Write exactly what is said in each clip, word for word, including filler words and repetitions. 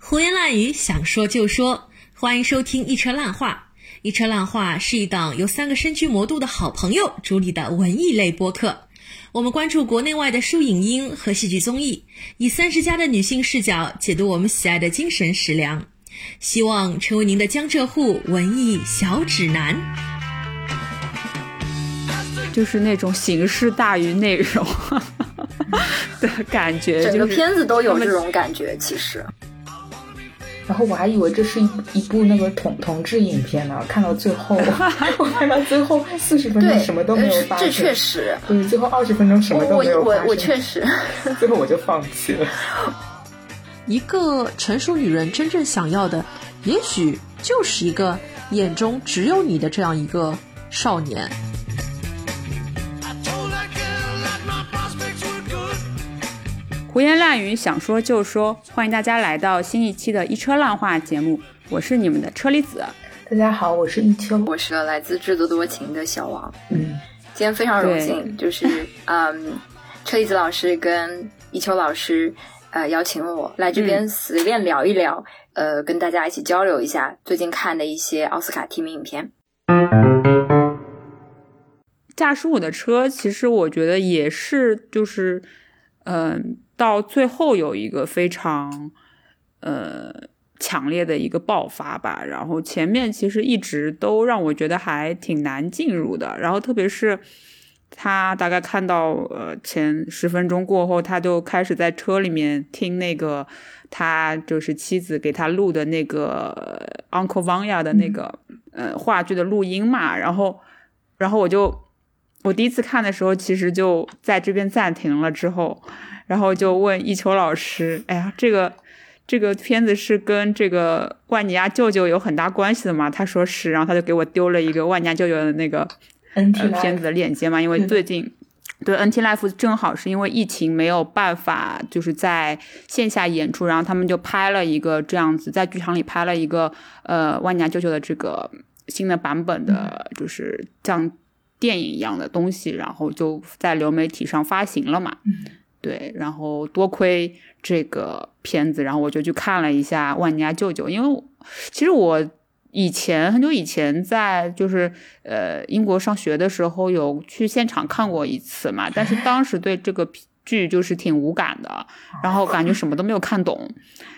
胡言乱语，想说就说。欢迎收听一车烂话。一车烂话是一档由三个身居魔都的好朋友主理的文艺类播客。我们关注国内外的书影音和戏剧综艺，以三十加的女性视角解读我们喜爱的精神食粮，希望成为您的江浙沪文艺小指南。就是那种形式大于内容的感觉，整个片子都有这种感觉其实。然后我还以为这是 一, 一部那个同同志影片呢、啊，看到最后，我看到最后四十分钟什么都没有发生，这确实。对，最后二十分钟什么都没有发生，我我我确实，最后我就放弃了。一个成熟女人真正想要的，也许就是一个眼中只有你的这样一个少年。胡言乱语，想说就说，欢迎大家来到新一期的一车烂话节目，我是你们的车厘子。大家好，我是一秋，我是来自自作多情的小王。嗯，今天非常荣幸，就是嗯，车厘子老师跟一秋老师呃邀请我来这边随便聊一聊、嗯，呃，跟大家一起交流一下最近看的一些奥斯卡提名影片。驾驶我的车，其实我觉得也是，就是嗯。呃到最后有一个非常呃强烈的一个爆发吧，然后前面其实一直都让我觉得还挺难进入的，然后特别是他大概看到呃前十分钟过后，他就开始在车里面听那个他就是妻子给他录的那个 Uncle Vanya 的那个、嗯、呃话剧的录音嘛，然后然后我就我第一次看的时候其实就在这边暂停了之后，然后就问一球老师，哎呀，这个这个片子是跟这个万尼亚舅舅有很大关系的吗？他说是，然后他就给我丢了一个万尼亚舅舅的那个、呃、片子的链接嘛，因为最近、嗯、对 N T Life 正好是因为疫情没有办法就是在线下演出，然后他们就拍了一个这样子，在剧场里拍了一个呃万尼亚舅舅的这个新的版本的、嗯、就是像电影一样的东西，然后就在流媒体上发行了嘛。嗯对，然后多亏这个片子，然后我就去看了一下《万尼亚舅舅》，因为其实我以前很久以前在就是呃英国上学的时候有去现场看过一次嘛，但是当时对这个剧就是挺无感的，然后感觉什么都没有看懂，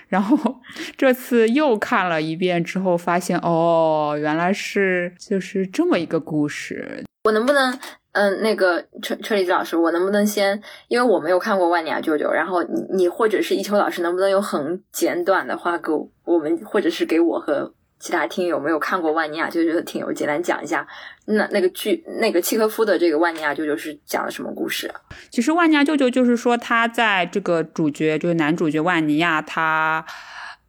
然后这次又看了一遍之后发现，哦，原来是就是这么一个故事。我能不能嗯，那个车车厘子老师，我能不能先，因为我没有看过《万尼亚舅舅》，然后你你或者是一秋老师，能不能用很简短的话给我们，或者是给我和其他听友没有看过《万尼亚舅舅》的听友简单讲一下，那那个剧那个契诃夫的这个《万尼亚舅舅》是讲了什么故事、啊？其实《万尼亚舅舅》就是说他在这个主角就是男主角万尼亚他。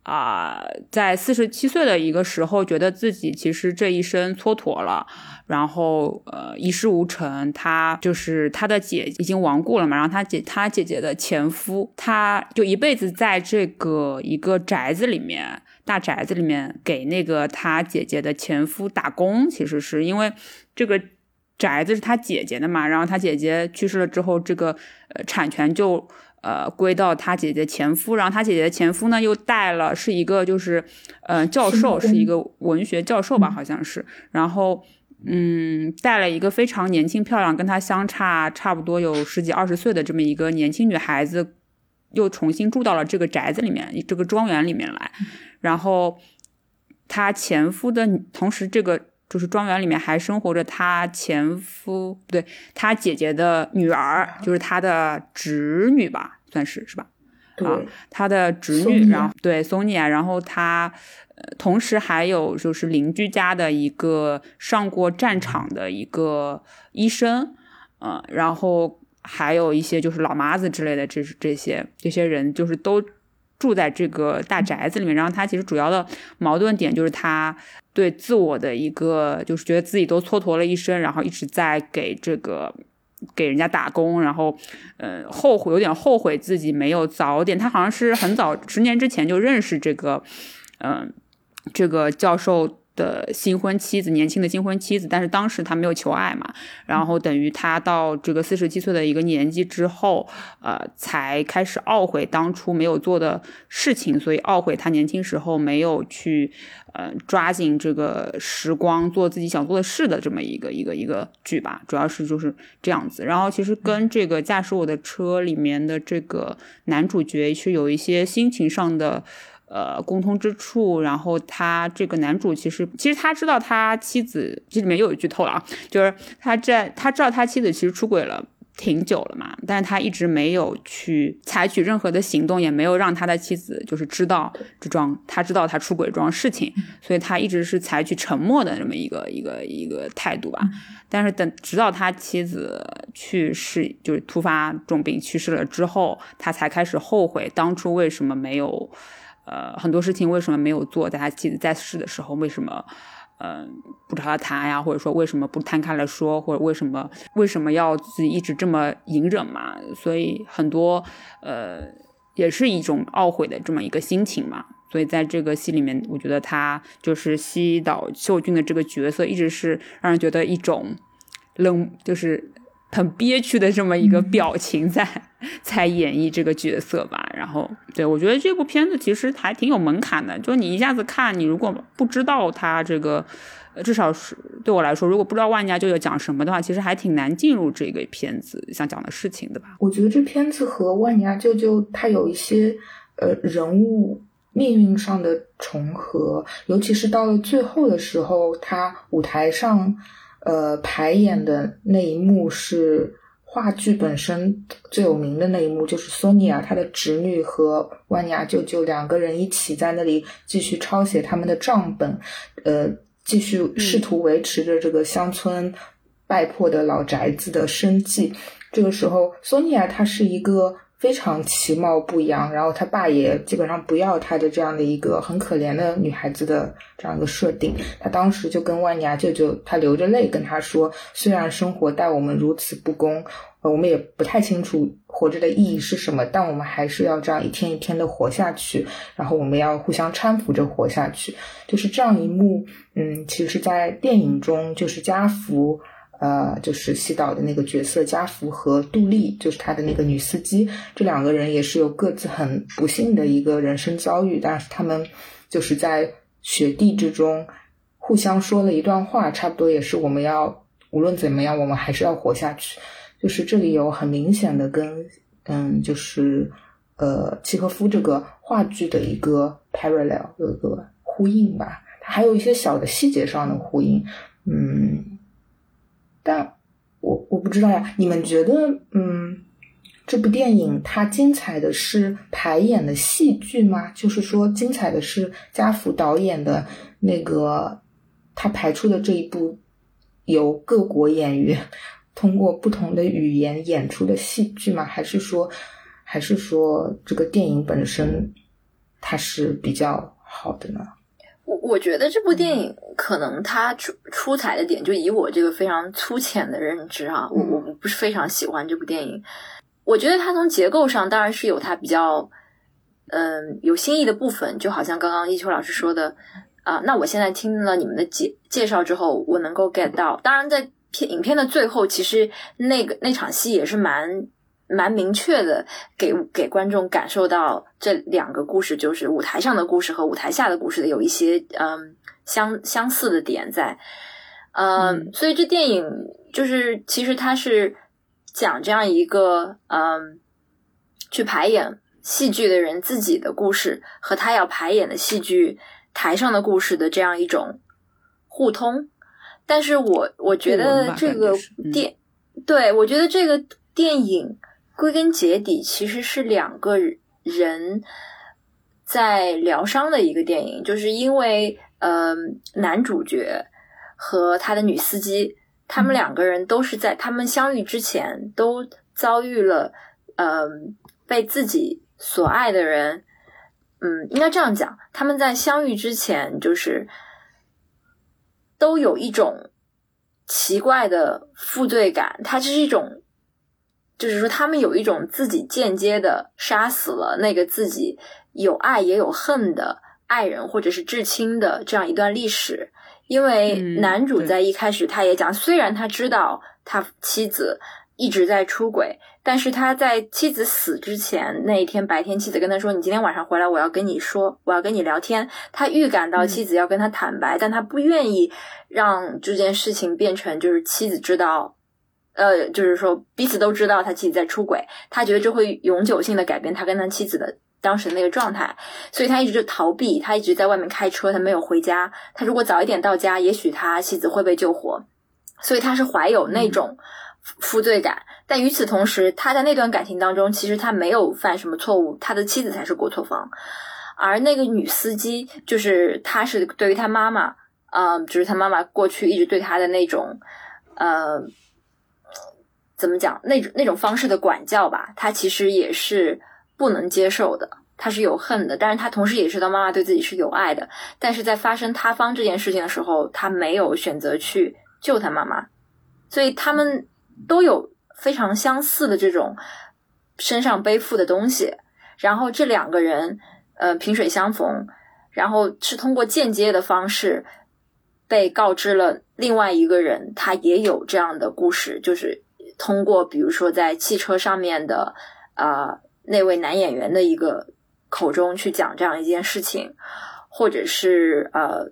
啊、呃，在四十七岁的一个时候，觉得自己其实这一生蹉跎了，然后呃一事无成。他就是他的姐已经亡故了嘛，然后他姐他姐姐的前夫，他就一辈子在这个一个宅子里面，大宅子里面给那个他姐姐的前夫打工。其实是因为这个宅子是他姐姐的嘛，然后他姐姐去世了之后，这个呃产权就。呃，归到他姐姐前夫，然后他姐姐前夫呢又带了是一个就是，呃，教授是一个文学教授吧，好像是，然后嗯，带了一个非常年轻漂亮，跟他相差差不多有十几二十岁的这么一个年轻女孩子，又重新住到了这个宅子里面，这个庄园里面来，然后他前夫的同时这个。就是庄园里面还生活着他前夫，不对，他姐姐的女儿，就是他的侄女吧，算是是吧？对，啊、他的侄女，然后对松尼亚，然后他、呃、同时还有就是邻居家的一个上过战场的一个医生，嗯、呃，然后还有一些就是老妈子之类的，这这些这些人就是都。住在这个大宅子里面，然后他其实主要的矛盾点就是他对自我的一个，就是觉得自己都蹉跎了一生，然后一直在给这个给人家打工，然后呃后悔，有点后悔自己没有早点。他好像是很早十年之前就认识这个嗯、呃、这个教授的新婚妻子，年轻的新婚妻子，但是当时他没有求爱嘛，然后等于他到这个四十七岁的一个年纪之后，呃，才开始懊悔当初没有做的事情，所以懊悔他年轻时候没有去呃抓紧这个时光做自己想做的事的这么一个一个一个剧吧，主要是就是这样子。然后其实跟这个《驾驶我的车》里面的这个男主角是有一些心情上的呃，共通之处。然后他这个男主其实其实他知道他妻子，这里面又有剧透了啊，就是他在他知道他妻子其实出轨了挺久了嘛，但是他一直没有去采取任何的行动，也没有让他的妻子就是知道这桩他知道他出轨这桩事情，所以他一直是采取沉默的这么一个一个一个态度吧。但是等直到他妻子去世，就是突发重病去世了之后，他才开始后悔当初为什么没有。呃，很多事情为什么没有做？在他妻子在世的时候，为什么，嗯、呃，不找他谈呀？或者说为什么不摊开来说？或者为什么为什么要自己一直这么隐忍嘛？所以很多呃，也是一种懊悔的这么一个心情嘛。所以在这个戏里面，我觉得他就是西岛秀俊的这个角色，一直是让人觉得一种冷，就是很憋屈的这么一个表情在。嗯才演绎这个角色吧。然后对，我觉得这部片子其实还挺有门槛的，就是你一下子看，你如果不知道他这个至少是对我来说，如果不知道万家就要讲什么的话，其实还挺难进入这个片子想讲的事情的吧。我觉得这片子和万家舅舅他有一些呃人物命运上的重合，尤其是到了最后的时候，他舞台上呃排演的那一幕是话剧本身最有名的那一幕，就是索尼娅她的侄女和万雅舅舅两个人一起在那里继续抄写他们的账本，呃，继续试图维持着这个乡村败破的老宅子的生计。这个时候，索尼娅她是一个非常其貌不扬，然后她爸也基本上不要她的这样的一个很可怜的女孩子的这样一个设定。她当时就跟万雅舅舅，她流着泪跟她说，虽然生活待我们如此不公，我们也不太清楚活着的意义是什么，但我们还是要这样一天一天的活下去，然后我们要互相搀扶着活下去。就是这样一幕，嗯，其实在电影中就是家福呃，就是西岛的那个角色家福和杜丽，就是他的那个女司机，这两个人也是有各自很不幸的一个人生遭遇，但是他们就是在雪地之中互相说了一段话，差不多也是我们要无论怎么样我们还是要活下去。就是这里有很明显的跟嗯，就是呃契诃夫这个话剧的一个 parallel 有一个呼应吧，它还有一些小的细节上的呼应。嗯，但我我不知道呀，你们觉得嗯，这部电影它精彩的是排演的戏剧吗？就是说精彩的是家福导演的那个他排出的这一部由各国演员通过不同的语言演出的戏剧吗？还是说还是说这个电影本身它是比较好的呢？我我觉得这部电影可能它出出彩的点，就以我这个非常粗浅的认知啊，我我不是非常喜欢这部电影。我觉得它从结构上当然是有它比较嗯有新意的部分，就好像刚刚一秋老师说的啊、呃，那我现在听了你们的介介绍之后，我能够 get 到。当然，在片影片的最后，其实那个那场戏也是蛮。蛮明确的给给观众感受到这两个故事，就是舞台上的故事和舞台下的故事的有一些嗯相相似的点在。呃、嗯，所以这电影就是其实它是讲这样一个嗯去排演戏剧的人自己的故事和他要排演的戏剧台上的故事的这样一种互通。但是我我觉得这个电、嗯、对我觉得这个电影归根结底其实是两个人在疗伤的一个电影，就是因为呃，男主角和他的女司机，他们两个人都是在他们相遇之前都遭遇了呃，被自己所爱的人，嗯，应该这样讲，他们在相遇之前就是都有一种奇怪的负罪感，它就是一种就是说他们有一种自己间接的杀死了那个自己有爱也有恨的爱人或者是至亲的这样一段历史。因为男主在一开始他也讲、嗯、虽然他知道他妻子一直在出轨，但是他在妻子死之前那一天白天，妻子跟他说你今天晚上回来我要跟你说，我要跟你聊天，他预感到妻子要跟他坦白、嗯、但他不愿意让这件事情变成就是妻子知道呃，就是说彼此都知道他妻子在出轨，他觉得这会永久性的改变他跟他妻子的当时那个状态，所以他一直就逃避，他一直在外面开车，他没有回家，他如果早一点到家也许他妻子会被救活，所以他是怀有那种负罪感、嗯、但与此同时他在那段感情当中其实他没有犯什么错误，他的妻子才是过错方。而那个女司机就是他是对于他妈妈呃，就是他妈妈过去一直对他的那种呃，怎么讲那种那种方式的管教吧，他其实也是不能接受的，他是有恨的，但是他同时也知道妈妈对自己是有爱的，但是在发生塌方这件事情的时候他没有选择去救他妈妈，所以他们都有非常相似的这种身上背负的东西，然后这两个人呃萍水相逢，然后是通过间接的方式被告知了另外一个人他也有这样的故事，就是通过比如说在汽车上面的呃那位男演员的一个口中去讲这样一件事情，或者是呃，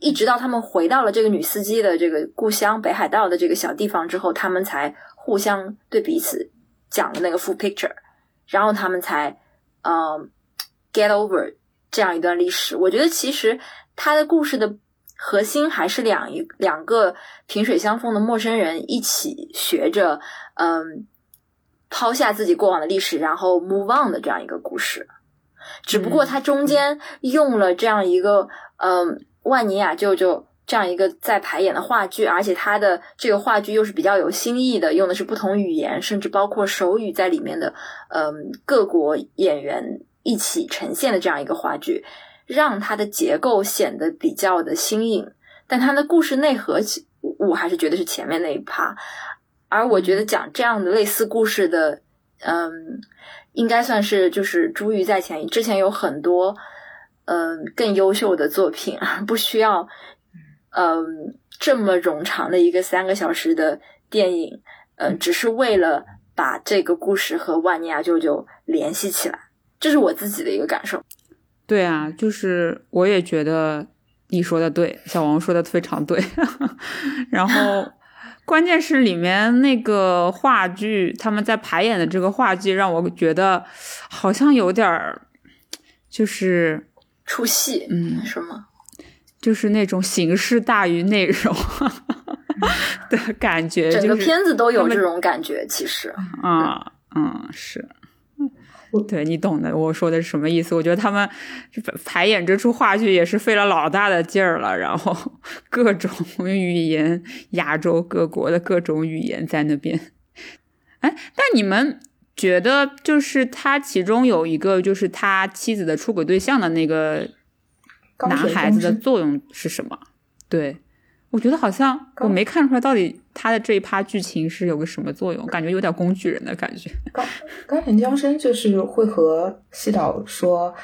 一直到他们回到了这个女司机的这个故乡北海道的这个小地方之后，他们才互相对彼此讲了那个 full picture， 然后他们才呃 get over 这样一段历史。我觉得其实他的故事的核心还是两一两个萍水相逢的陌生人一起学着嗯。呃抛下自己过往的历史然后 move on 的这样一个故事，只不过他中间用了这样一个嗯、呃、万尼亚舅舅这样一个在排演的话剧，而且他的这个话剧又是比较有新意的，用的是不同语言甚至包括手语在里面的嗯、呃、各国演员一起呈现的这样一个话剧，让他的结构显得比较的新颖，但他的故事内核我还是觉得是前面那一趴。而我觉得讲这样的类似故事的嗯应该算是就是珠玉在前，之前有很多嗯更优秀的作品，不需要嗯这么冗长的一个三个小时的电影，嗯只是为了把这个故事和万尼亚舅舅联系起来，这是我自己的一个感受。对啊，就是我也觉得你说的对，小王说的非常对然后关键是里面那个话剧他们在排演的这个话剧让我觉得好像有点就是出戏，嗯，是吗？就是那种形式大于内容的感觉，整个片子都有这种感觉其实啊 嗯, 嗯是对，你懂的我说的是什么意思。我觉得他们排演这出话剧也是费了老大的劲儿了，然后各种语言，亚洲各国的各种语言在那边。哎，但你们觉得就是他其中有一个就是他妻子的出轨对象的那个男孩子的作用是什么？对，我觉得好像我没看出来到底他的这一趴剧情是有个什么作用，感觉有点工具人的感觉。冈冈本将生就是会和西岛说，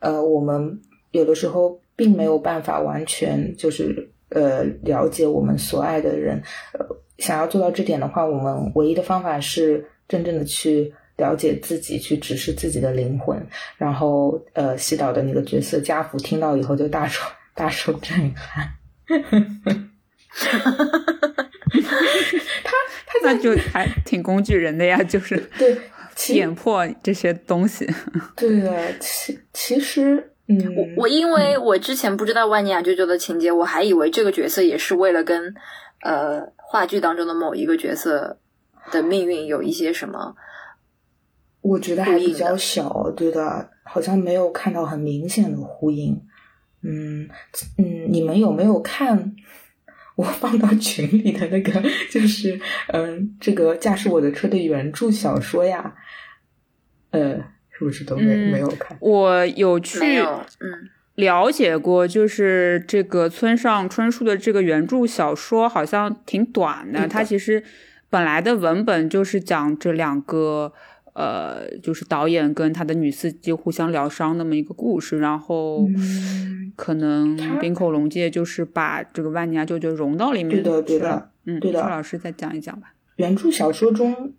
呃，我们有的时候并没有办法完全就是呃了解我们所爱的人，呃，想要做到这点的话，我们唯一的方法是真正的去了解自己，去直视自己的灵魂。然后呃，西岛的那个角色家福听到以后就大受大受震撼。他他那就还挺工具人的呀，就是对点破这些东西。对的，其其实嗯，我我因为我之前不知道万尼亚舅舅的情节，我还以为这个角色也是为了跟呃话剧当中的某一个角色的命运有一些什么。我觉得还比较小，对的，好像没有看到很明显的呼应。嗯嗯，你们有没有看？我放到群里的那个就是嗯这个驾驶我的车的原著小说呀，呃是不是都没、嗯、没有看？我有去嗯了解过，就是这个村上春树的这个原著小说好像挺短的，它其实本来的文本就是讲这两个呃，就是导演跟他的女司机互相疗伤那么一个故事，然后可能冰口龙介就是把这个万尼亚舅舅融到里面。对的，对的，嗯，对的。邵老师再讲一讲吧。原著小说中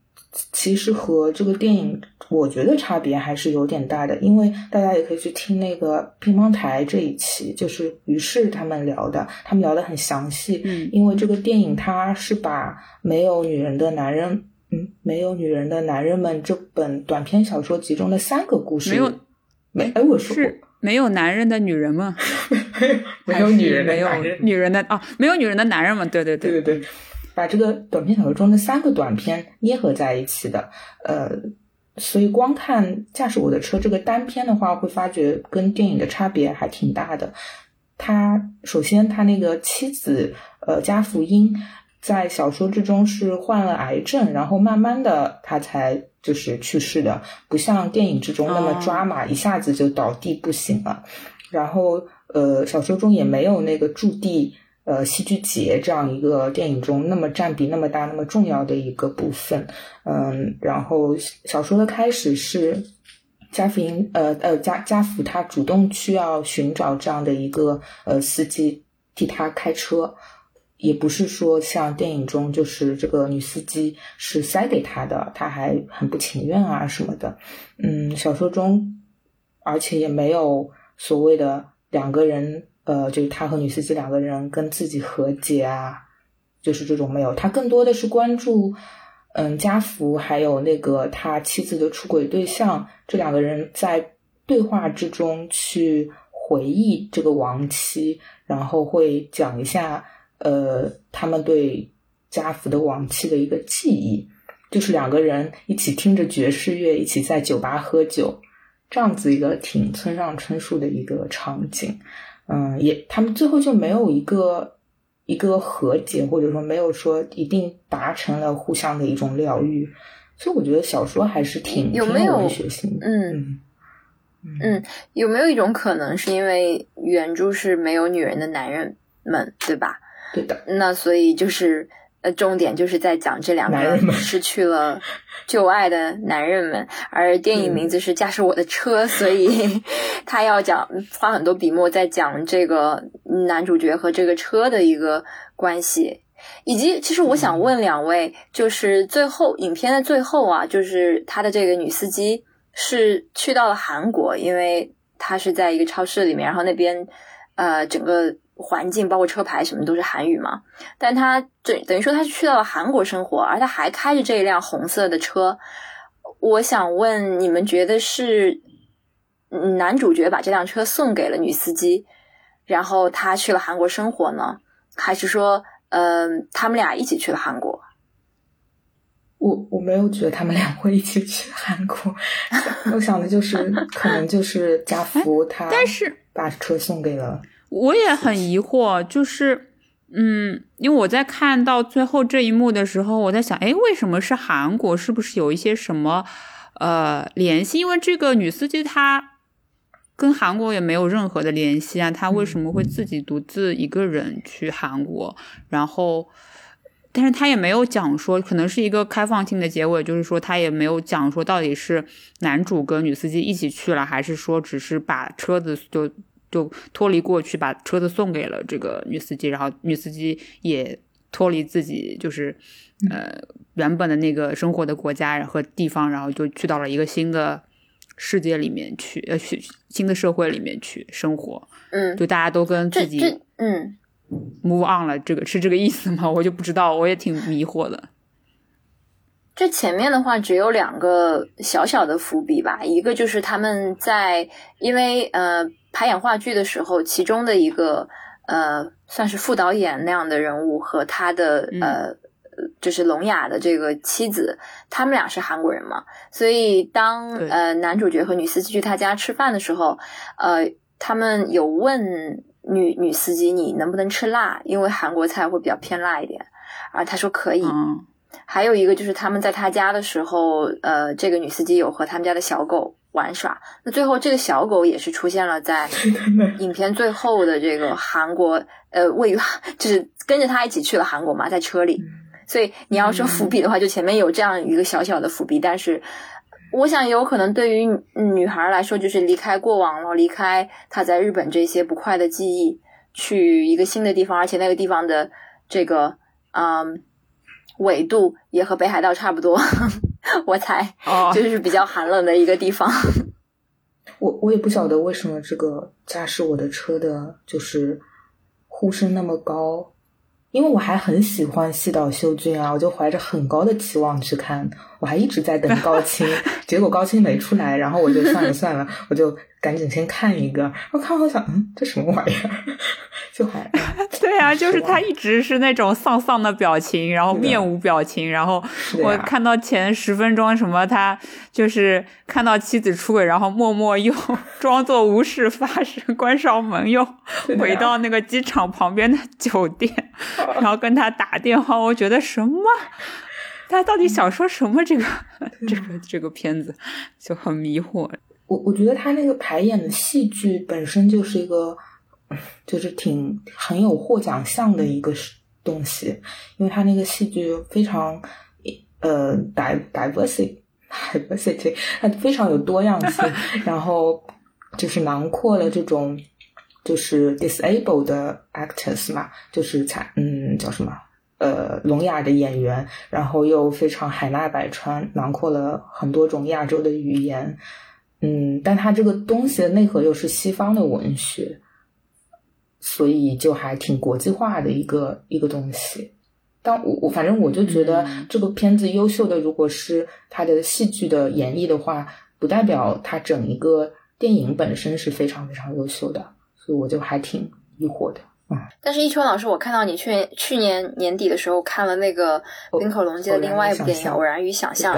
其实和这个电影我觉得差别还是有点大的，因为大家也可以去听那个乒乓台这一期，就是于是他们聊的他们聊得很详细。嗯，因为这个电影它是把没有女人的男人嗯，没有女人的男人们这本短篇小说集中的三个故事，没有，没，哎，我说过没有男人的女人吗？没有女人的男人，女人的啊、哦，没有女人的男人吗？对对对对对对，把这个短篇小说中的三个短篇捏合在一起的，呃，所以光看《驾驶我的车》这个单篇的话，会发觉跟电影的差别还挺大的。他首先他那个妻子呃加福音，在小说之中是患了癌症，然后慢慢的他才就是去世的，不像电影之中那么抓马、oh. 一下子就倒地不行了。然后呃，小说中也没有那个驻地呃戏剧节这样一个电影中那么占比那么大那么重要的一个部分。嗯，然后小说的开始是加福英呃呃加加福他主动去要寻找这样的一个呃司机替他开车。也不是说像电影中就是这个女司机是塞给他的，他还很不情愿啊什么的。嗯，小说中而且也没有所谓的两个人呃就是他和女司机两个人跟自己和解啊，就是这种没有，他更多的是关注嗯家福还有那个他妻子的出轨对象这两个人在对话之中去回忆这个亡妻，然后会讲一下呃，他们对家福的往期的一个记忆，就是两个人一起听着爵士乐，一起在酒吧喝酒，这样子一个挺村上春树的一个场景。嗯，也他们最后就没有一个一个和解，或者说没有说一定达成了互相的一种疗愈，所以我觉得小说还是挺有没有文学性的。嗯。嗯嗯，有没有一种可能是因为原著是没有女人的男人们，对吧？对的，那所以就是呃，重点就是在讲这两个失去了旧爱的男人们，而电影名字是《驾驶我的车》，所以他要讲花很多笔墨在讲这个男主角和这个车的一个关系。以及其实我想问两位、嗯、就是最后影片的最后啊，就是他的这个女司机是去到了韩国，因为他是在一个超市里面，然后那边呃整个环境包括车牌什么都是韩语嘛，但他等于说他去到了韩国生活，而他还开着这一辆红色的车。我想问你们觉得是男主角把这辆车送给了女司机，然后他去了韩国生活呢，还是说嗯、呃，他们俩一起去了韩国？我我没有觉得他们俩会一起去韩国，我想的就是可能就是家福他把车送给了。我也很疑惑，就是嗯，因为我在看到最后这一幕的时候，我在想，诶，为什么是韩国？是不是有一些什么呃联系？因为这个女司机她跟韩国也没有任何的联系啊，她为什么会自己独自一个人去韩国？然后但是她也没有讲说，可能是一个开放性的结尾，就是说她也没有讲说到底是男主跟女司机一起去了，还是说只是把车子就就脱离过去，把车子送给了这个女司机，然后女司机也脱离自己就是呃原本的那个生活的国家和地方，然后就去到了一个新的世界里面去，呃，去新的社会里面去生活。嗯，就大家都跟自己嗯 move on 了，这个是这个意思吗？我就不知道，我也挺迷惑的。这前面的话只有两个小小的伏笔吧，一个就是他们在因为呃排演话剧的时候，其中的一个呃算是副导演那样的人物和他的呃就是聋哑的这个妻子，他们俩是韩国人嘛，所以当呃男主角和女司机去他家吃饭的时候，呃他们有问女女司机你能不能吃辣，因为韩国菜会比较偏辣一点，而他说可以。嗯，还有一个就是他们在他家的时候，呃，这个女司机有和他们家的小狗玩耍。那最后这个小狗也是出现了在影片最后的这个韩国，呃，位于就是跟着他一起去了韩国嘛，在车里。所以你要说伏笔的话，就前面有这样一个小小的伏笔，但是我想有可能对于女孩来说，就是离开过往了，离开她在日本这些不快的记忆，去一个新的地方，而且那个地方的这个嗯纬度也和北海道差不多，我猜，就是比较寒冷的一个地方。我我也不晓得为什么这个驾驶我的车的就是呼声那么高，因为我还很喜欢细岛秀俊啊，我就怀着很高的期望去看，我还一直在等高清，结果高清没出来，然后我就算了算了，我就赶紧先看一个，我看我想，嗯，这什么玩意儿，就还对啊，就是他一直是那种丧丧的表情，然后面无表情，然后我看到前十分钟什么，他就是看到妻子出轨，然后默默又装作无事发生，关上门又回到那个机场旁边的酒店，然后跟他打电话，我觉得什么？他到底想说什么？这个、这个、这个片子就很迷惑。我我觉得他那个排演的戏剧本身就是一个，就是挺很有获奖项的一个东西，因为他那个戏剧非常呃 diversity diversity， 它非常有多样性，然后就是囊括了这种就是 disabled 的 actors 嘛，就是才嗯叫什么？呃，聋哑的演员，然后又非常海纳百川，囊括了很多种亚洲的语言，嗯，但它这个东西的内核又是西方的文学，所以就还挺国际化的一个一个东西。但我我反正我就觉得这个片子优秀的，如果是它的戏剧的演绎的话，不代表它整一个电影本身是非常非常优秀的，所以我就还挺疑惑的。但是一秋老师，我看到你去去年年底的时候看了那个冰口龙介的另外一部电影《偶然与想象》，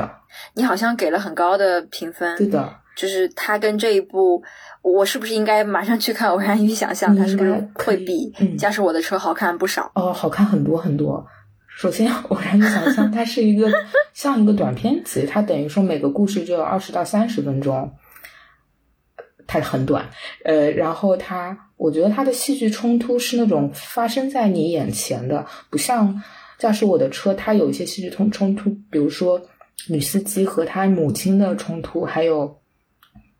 你好像给了很高的评分。对的，就是他跟这一部，我是不是应该马上去看《偶然与想象》？他是不是会比《驾驶我的车》好看不少？哦，好看很多很多。首先，《偶然与想象》它是一个像一个短片集，它等于说每个故事只有二十到三十分钟。它很短，呃，然后它，我觉得它的戏剧冲突是那种发生在你眼前的，不像《驾驶我的车》，它有一些戏剧冲冲突，比如说女司机和她母亲的冲突，还有，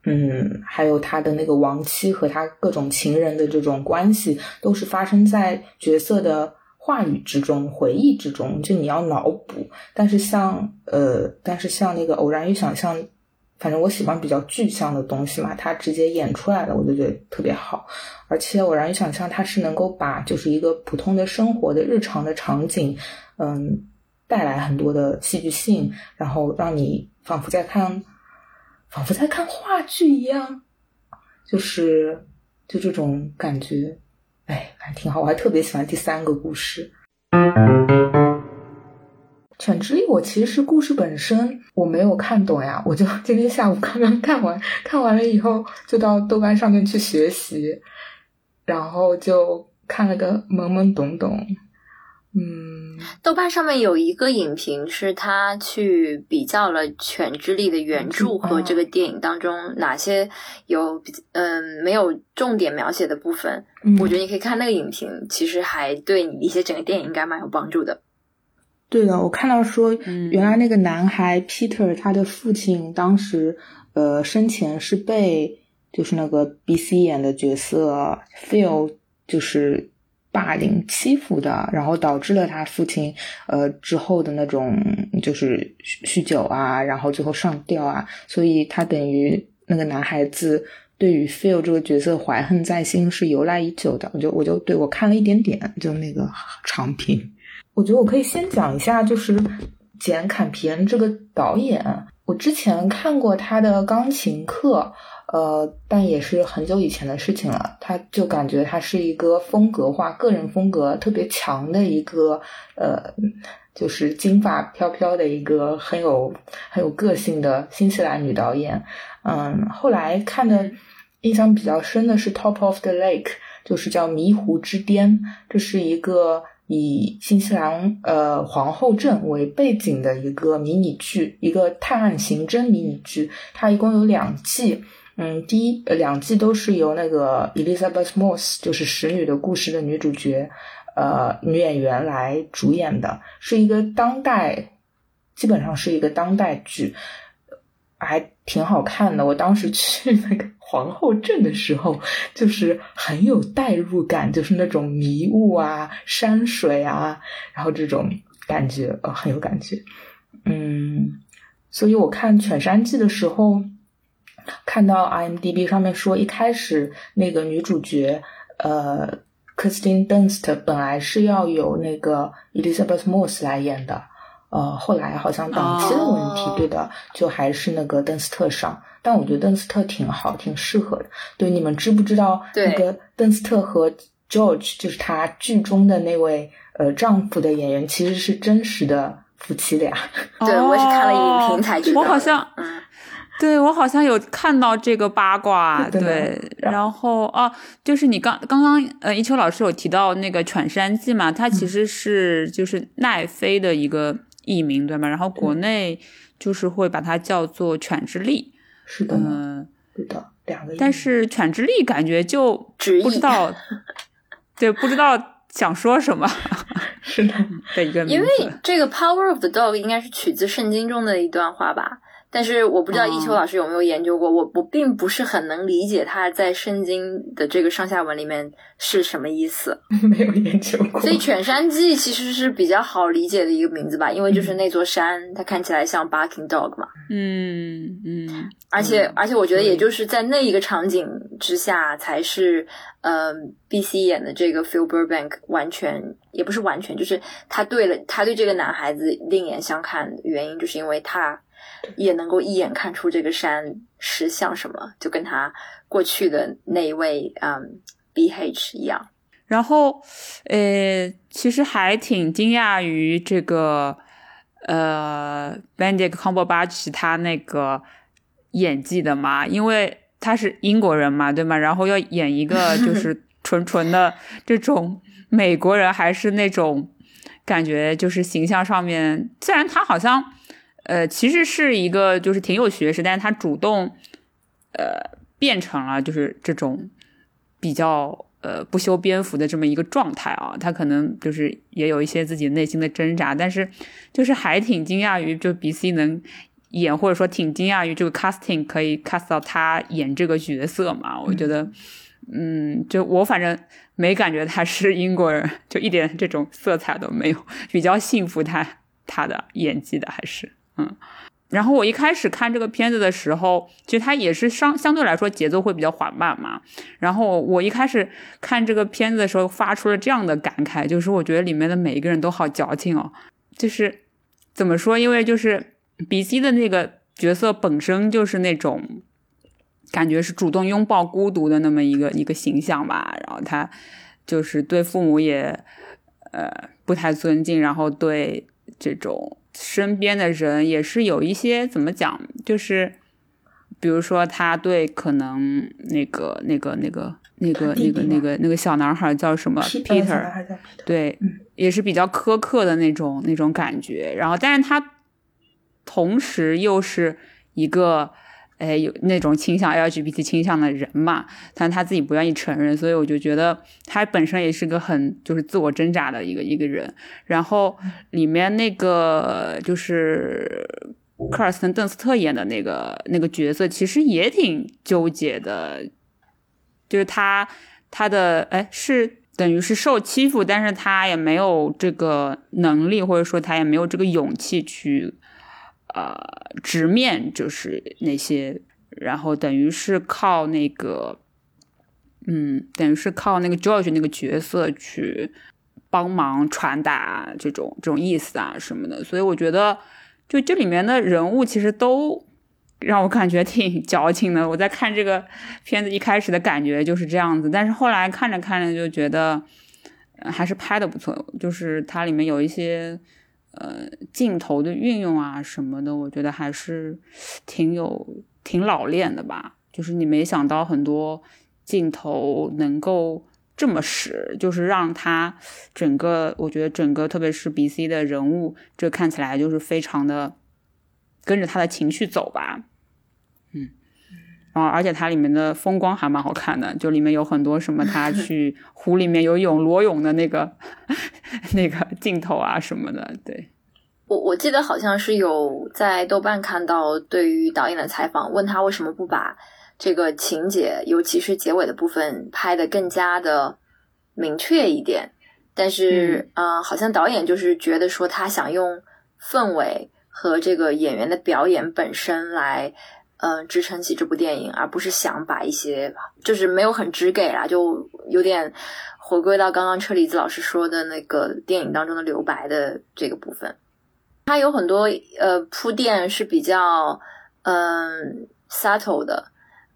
嗯，还有她的那个亡妻和她各种情人的这种关系，都是发生在角色的话语之中、回忆之中，就你要脑补。但是像，呃，但是像那个《偶然与想象》。反正我喜欢比较具象的东西嘛，它直接演出来了，我就觉得特别好。而且偶然与想象它是能够把就是一个普通的生活的日常的场景，嗯，带来很多的戏剧性，然后让你仿佛在看，仿佛在看话剧一样，就是就这种感觉，哎，还挺好。我还特别喜欢第三个故事。犬之力我其实是故事本身我没有看懂呀，我就今天下午刚刚看完，看完了以后就到豆瓣上面去学习，然后就看了个懵懵懂懂。嗯，豆瓣上面有一个影评是他去比较了犬之力的原著和这个电影当中哪些有嗯没有重点描写的部分，嗯，我觉得你可以看那个影评，其实还对你一些整个电影应该蛮有帮助的。对的，我看到说原来那个男孩 Peter，嗯，他的父亲当时呃生前是被就是那个 B C 演的角色 Phil 就是霸凌欺负的，然后导致了他父亲呃之后的那种就是酗酒啊，然后最后上吊啊，所以他等于那个男孩子对于 Phil 这个角色怀恨在心是由来已久的。我就我就对我看了一点点就那个长评。我觉得我可以先讲一下，就是简·坎皮恩这个导演，我之前看过他的《钢琴课》，呃，但也是很久以前的事情了。他就感觉他是一个风格化、个人风格特别强的一个，呃，就是金发飘飘的一个很有很有个性的新西兰女导演。嗯，后来看的印象比较深的是《Top of the Lake》，就是叫《迷湖之巅》，这是一个以新西兰呃皇后镇为背景的一个迷你剧，一个探案刑侦迷你剧。它一共有两季，嗯，第一两季都是由那个 Elizabeth Moss， 就是《使女的故事》的女主角，呃，女演员来主演的，是一个当代，基本上是一个当代剧。还挺好看的。我当时去那个皇后镇的时候，就是很有代入感，就是那种迷雾啊、山水啊，然后这种感觉，呃，很有感觉。嗯，所以我看《犬山记》的时候，看到 I M D B 上面说，一开始那个女主角，呃 ，Kirsten Dunst 本来是要由那个 Elizabeth Moss 来演的。呃，后来好像档期的问题， oh. 对的，就还是那个邓斯特上，但我觉得邓斯特挺好，挺适合的。对，你们知不知道那个邓斯特和 George， 就是他剧中的那位呃丈夫的演员，其实是真实的夫妻俩。Oh. 对，我是看了影评才知道。我好像，嗯，对我好像有看到这个八卦。对，对然后啊，就是你刚刚刚呃，一秋老师有提到那个《犬山记》嘛，它其实是就是奈飞的一个。译名对吗？然后国内就是会把它叫做犬之力。是的，嗯，对的，两个。但是犬之力感觉就不知道，对，不知道想说什么。是的，的一个名字。因为这个 Power of the Dog 应该是取自圣经中的一段话吧？但是我不知道一秋老师有没有研究过，哦、我我并不是很能理解它在圣经的这个上下文里面是什么意思，没有研究过。所以《犬山记》其实是比较好理解的一个名字吧，因为就是那座山，嗯、它看起来像 barking dog 嘛。嗯嗯。而且、嗯、而且，我觉得也就是在那一个场景之下，才是呃 B C 演的这个 Phil Burbank 完全也不是完全，就是他对了他对这个男孩子另眼相看的原因，就是因为他。也能够一眼看出这个山是像什么，就跟他过去的那一位嗯 B H 一样。然后呃，其实还挺惊讶于这个呃 Benedict Cumberbatch 他那个演技的嘛，因为他是英国人嘛，对吗？然后要演一个就是纯纯的这种美国人，还是那种感觉就是形象上面，虽然他好像。呃，其实是一个就是挺有学识，但是他主动，呃，变成了就是这种比较呃不修边幅的这么一个状态啊。他可能就是也有一些自己内心的挣扎，但是就是还挺惊讶于就 B C 能演，或者说挺惊讶于这个 casting 可以 cast 到他演这个角色嘛。我觉得，嗯，就我反正没感觉他是英国人，就一点这种色彩都没有，比较信服他他的演技的还是。嗯，然后我一开始看这个片子的时候，其实它也是相相对来说节奏会比较缓慢嘛。然后我一开始看这个片子的时候，发出了这样的感慨，就是我觉得里面的每一个人都好矫情哦。就是怎么说？因为就是比基的那个角色本身就是那种感觉是主动拥抱孤独的那么一个一个形象吧。然后他就是对父母也呃不太尊敬，然后对这种。身边的人也是有一些怎么讲，就是比如说他对可能那个那个那个那个那个那个那个小男孩叫什么 Peter， 对，也是比较苛刻的那种那种感觉。然后，但是他同时又是一个哎有那种倾向 L G B T 倾向的人嘛，但他自己不愿意承认，所以我就觉得他本身也是个很就是自我挣扎的一个一个人。然后里面那个就是科尔森·邓斯特演的那个那个角色，其实也挺纠结的，就是他他的哎是等于是受欺负，但是他也没有这个能力，或者说他也没有这个勇气去。呃，直面就是那些，然后等于是靠那个，嗯，等于是靠那个 George 那个角色去帮忙传达这种这种意思啊什么的，所以我觉得就这里面的人物其实都让我感觉挺矫情的。我在看这个片子一开始的感觉就是这样子，但是后来看着看着就觉得还是拍的不错，就是它里面有一些。呃，镜头的运用啊什么的，我觉得还是挺有挺老练的吧。就是你没想到很多镜头能够这么使，就是让他整个，我觉得整个特别是 B C 的人物，这看起来就是非常的跟着他的情绪走吧。嗯，然后而且它里面的风光还蛮好看的，就里面有很多什么他去湖里面游泳裸泳的那个。那个镜头啊什么的，对，我我记得好像是有在豆瓣看到对于导演的采访，问他为什么不把这个情节，尤其是结尾的部分拍得更加的明确一点，但是、嗯呃、好像导演就是觉得说他想用氛围和这个演员的表演本身来呃支撑起这部电影，而不是想把一些就是没有很直给啦，就有点回归到刚刚车厘子老师说的那个电影当中的留白的这个部分。它有很多呃铺垫是比较嗯、呃、subtle 的。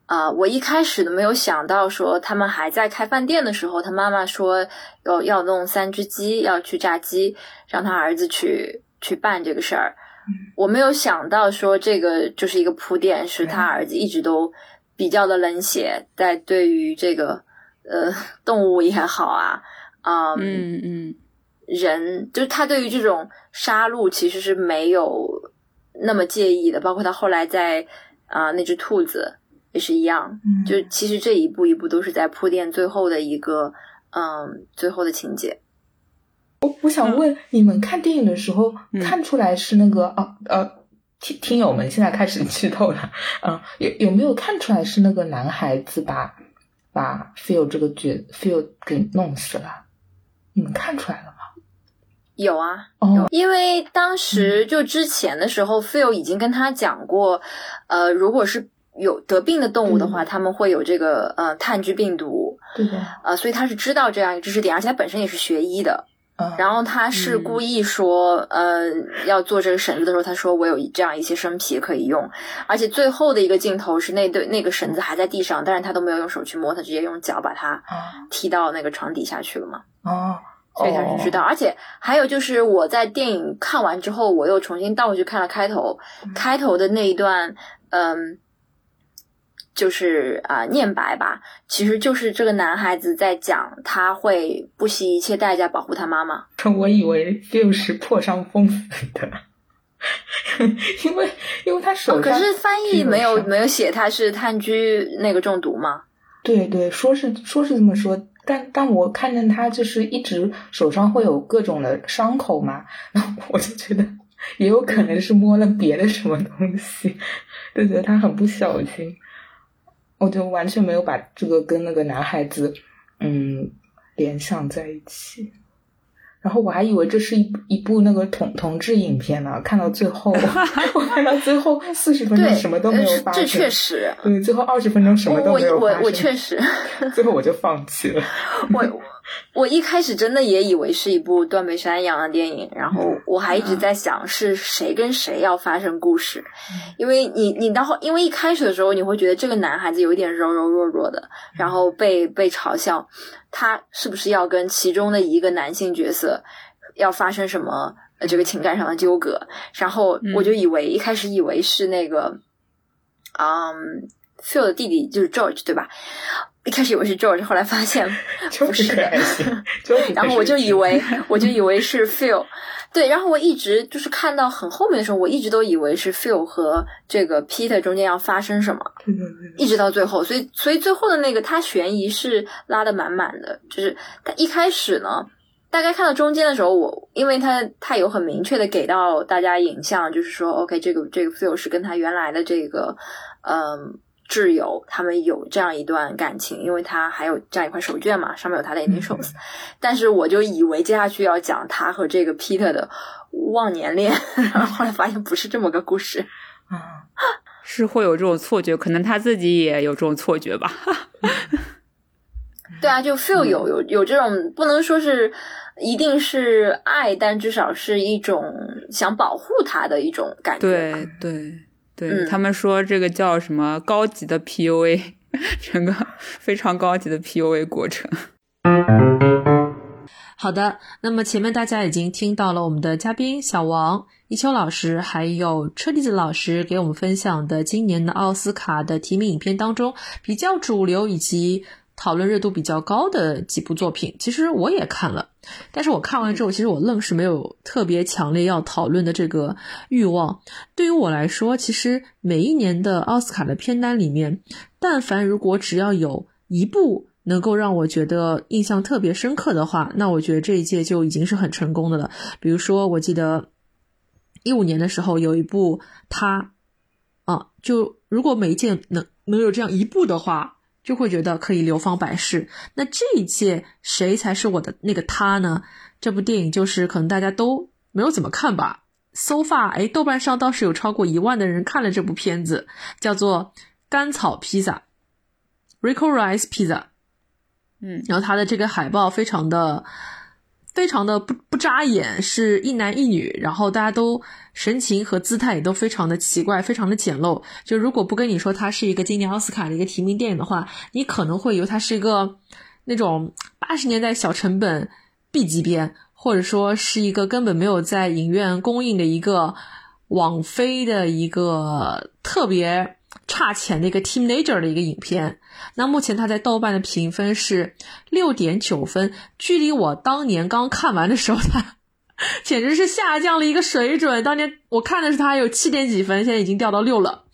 啊、呃，我一开始都没有想到说他们还在开饭店的时候，他妈妈说要要弄三只鸡，要去炸鸡，让他儿子去去办这个事儿。我没有想到说这个就是一个铺垫，是他儿子一直都比较的冷血，在对于这个呃动物也好啊，呃、嗯嗯，人就是他对于这种杀戮其实是没有那么介意的，包括他后来在啊、呃、那只兔子。也是一样，就其实这一步一步都是在铺垫最后的一个嗯最后的情节。我我想问、嗯、你们看电影的时候、嗯、看出来是那个啊呃听听友们现在开始剧透了，嗯、啊、有有没有看出来是那个男孩子把把 Phil 这个角 Phil 给弄死了？你们看出来了吗？有啊、oh. 因为当时就之前的时候、嗯、Phil 已经跟他讲过，呃如果是有得病的动物的话，他们会有这个呃炭疽病毒，对的，呃，所以他是知道这样一个知识点，而且他本身也是学医的，嗯、然后他是故意说，呃，要做这个绳子的时候，他说我有这样一些生皮可以用，而且最后的一个镜头是那对那个绳子还在地上，但是他都没有用手去摸，他直接用脚把它踢到那个床底下去了嘛。哦。所以他是知道，而且还有就是我在电影看完之后，我又重新倒回去看了开头，嗯、开头的那一段，嗯。就是啊、呃，念白吧，其实就是这个男孩子在讲，他会不惜一切代价保护他妈妈。我以为 Phil 是破伤风死的，因为因为他手上、哦、可是翻译没有没有写他是炭疽那个中毒吗？对对，说是说是这么说，但但我看见他就是一直手上会有各种的伤口嘛，然后我就觉得也有可能是摸了别的什么东西，就觉得他很不小心。我就完全没有把这个跟那个男孩子，嗯，联想在一起。然后我还以为这是一一部那个同同志影片呢，看到最后，我看到最后四十分钟什么都没有发生。这确实，对，最后二十分钟什么都没有发生。我我我确实，最后我就放弃了。我我一开始真的也以为是一部断背山一样的电影，然后我还一直在想是谁跟谁要发生故事，嗯、因为你你到后，因为一开始的时候你会觉得这个男孩子有一点柔柔弱弱的，然后被被嘲笑，他是不是要跟其中的一个男性角色要发生什么这个情感上的纠葛？然后我就以为、嗯、一开始以为是那个，嗯 ，Phil 的弟弟就是 George 对吧？一开始以为是 George， 后来发现不是的。然后我就以为我就以为是 Phil， 对，然后我一直就是看到很后面的时候，我一直都以为是 Phil 和这个 Peter 中间要发生什么，一直到最后，所以所以最后的那个他悬疑是拉得满满的，就是他一开始呢，大概看到中间的时候，我因为他他有很明确的给到大家影像，就是说 OK， 这个这个 Phil 是跟他原来的这个嗯。挚友他们有这样一段感情，因为他还有这样一块手绢嘛，上面有他的 initials、嗯、但是我就以为接下去要讲他和这个 Peter 的忘年恋，然后后来发现不是这么个故事啊、嗯，是会有这种错觉，可能他自己也有这种错觉吧。对啊，就 Phil 有有有这种不能说是一定是爱，但至少是一种想保护他的一种感觉吧。对对对、嗯、他们说这个叫什么高级的 P U A， 整个非常高级的 P U A 过程。好的，那么前面大家已经听到了我们的嘉宾小王、一秋老师还有车厘子老师给我们分享的今年的奥斯卡的提名影片当中比较主流以及讨论热度比较高的几部作品。其实我也看了，但是我看完之后其实我愣是没有特别强烈要讨论的这个欲望。对于我来说，其实每一年的奥斯卡的片单里面，但凡如果只要有一部能够让我觉得印象特别深刻的话，那我觉得这一届就已经是很成功的了。比如说我记得一五年的时候有一部他啊，就如果每一届能能有这样一部的话，就会觉得可以流芳百世。那这一届谁才是我的那个他呢？这部电影就是可能大家都没有怎么看吧。So far， 诶，豆瓣上倒是有超过一万的人看了这部片子，叫做甘草披萨 Rico Rice Pizza。 嗯，然后它的这个海报非常的非常的不不扎眼，是一男一女，然后大家都神情和姿态也都非常的奇怪，非常的简陋。就如果不跟你说它是一个今年奥斯卡的一个提名电影的话，你可能会以为它是一个那种八十年代小成本 B 级片，或者说是一个根本没有在影院公映的一个网飞的一个特别差钱的一个 teenager 的一个影片。那目前它在豆瓣的评分是 六点九 分，距离我当年刚看完的时候它简直是下降了一个水准。当年我看的是它有 七点几 分，现在已经掉到六了。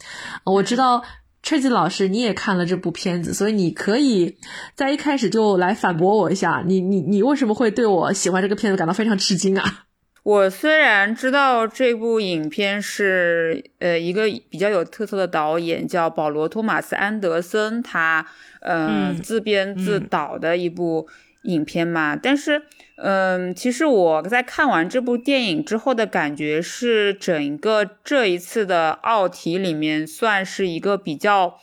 我知道Tracy 老师你也看了这部片子，所以你可以在一开始就来反驳我一下，你你你为什么会对我喜欢这个片子感到非常吃惊啊？我虽然知道这部影片是呃一个比较有特色的导演叫保罗·托马斯·安德森，他呃、嗯、自编自导的一部影片嘛，嗯、但是嗯、呃，其实我在看完这部电影之后的感觉是，整个这一次的奥提里面算是一个比较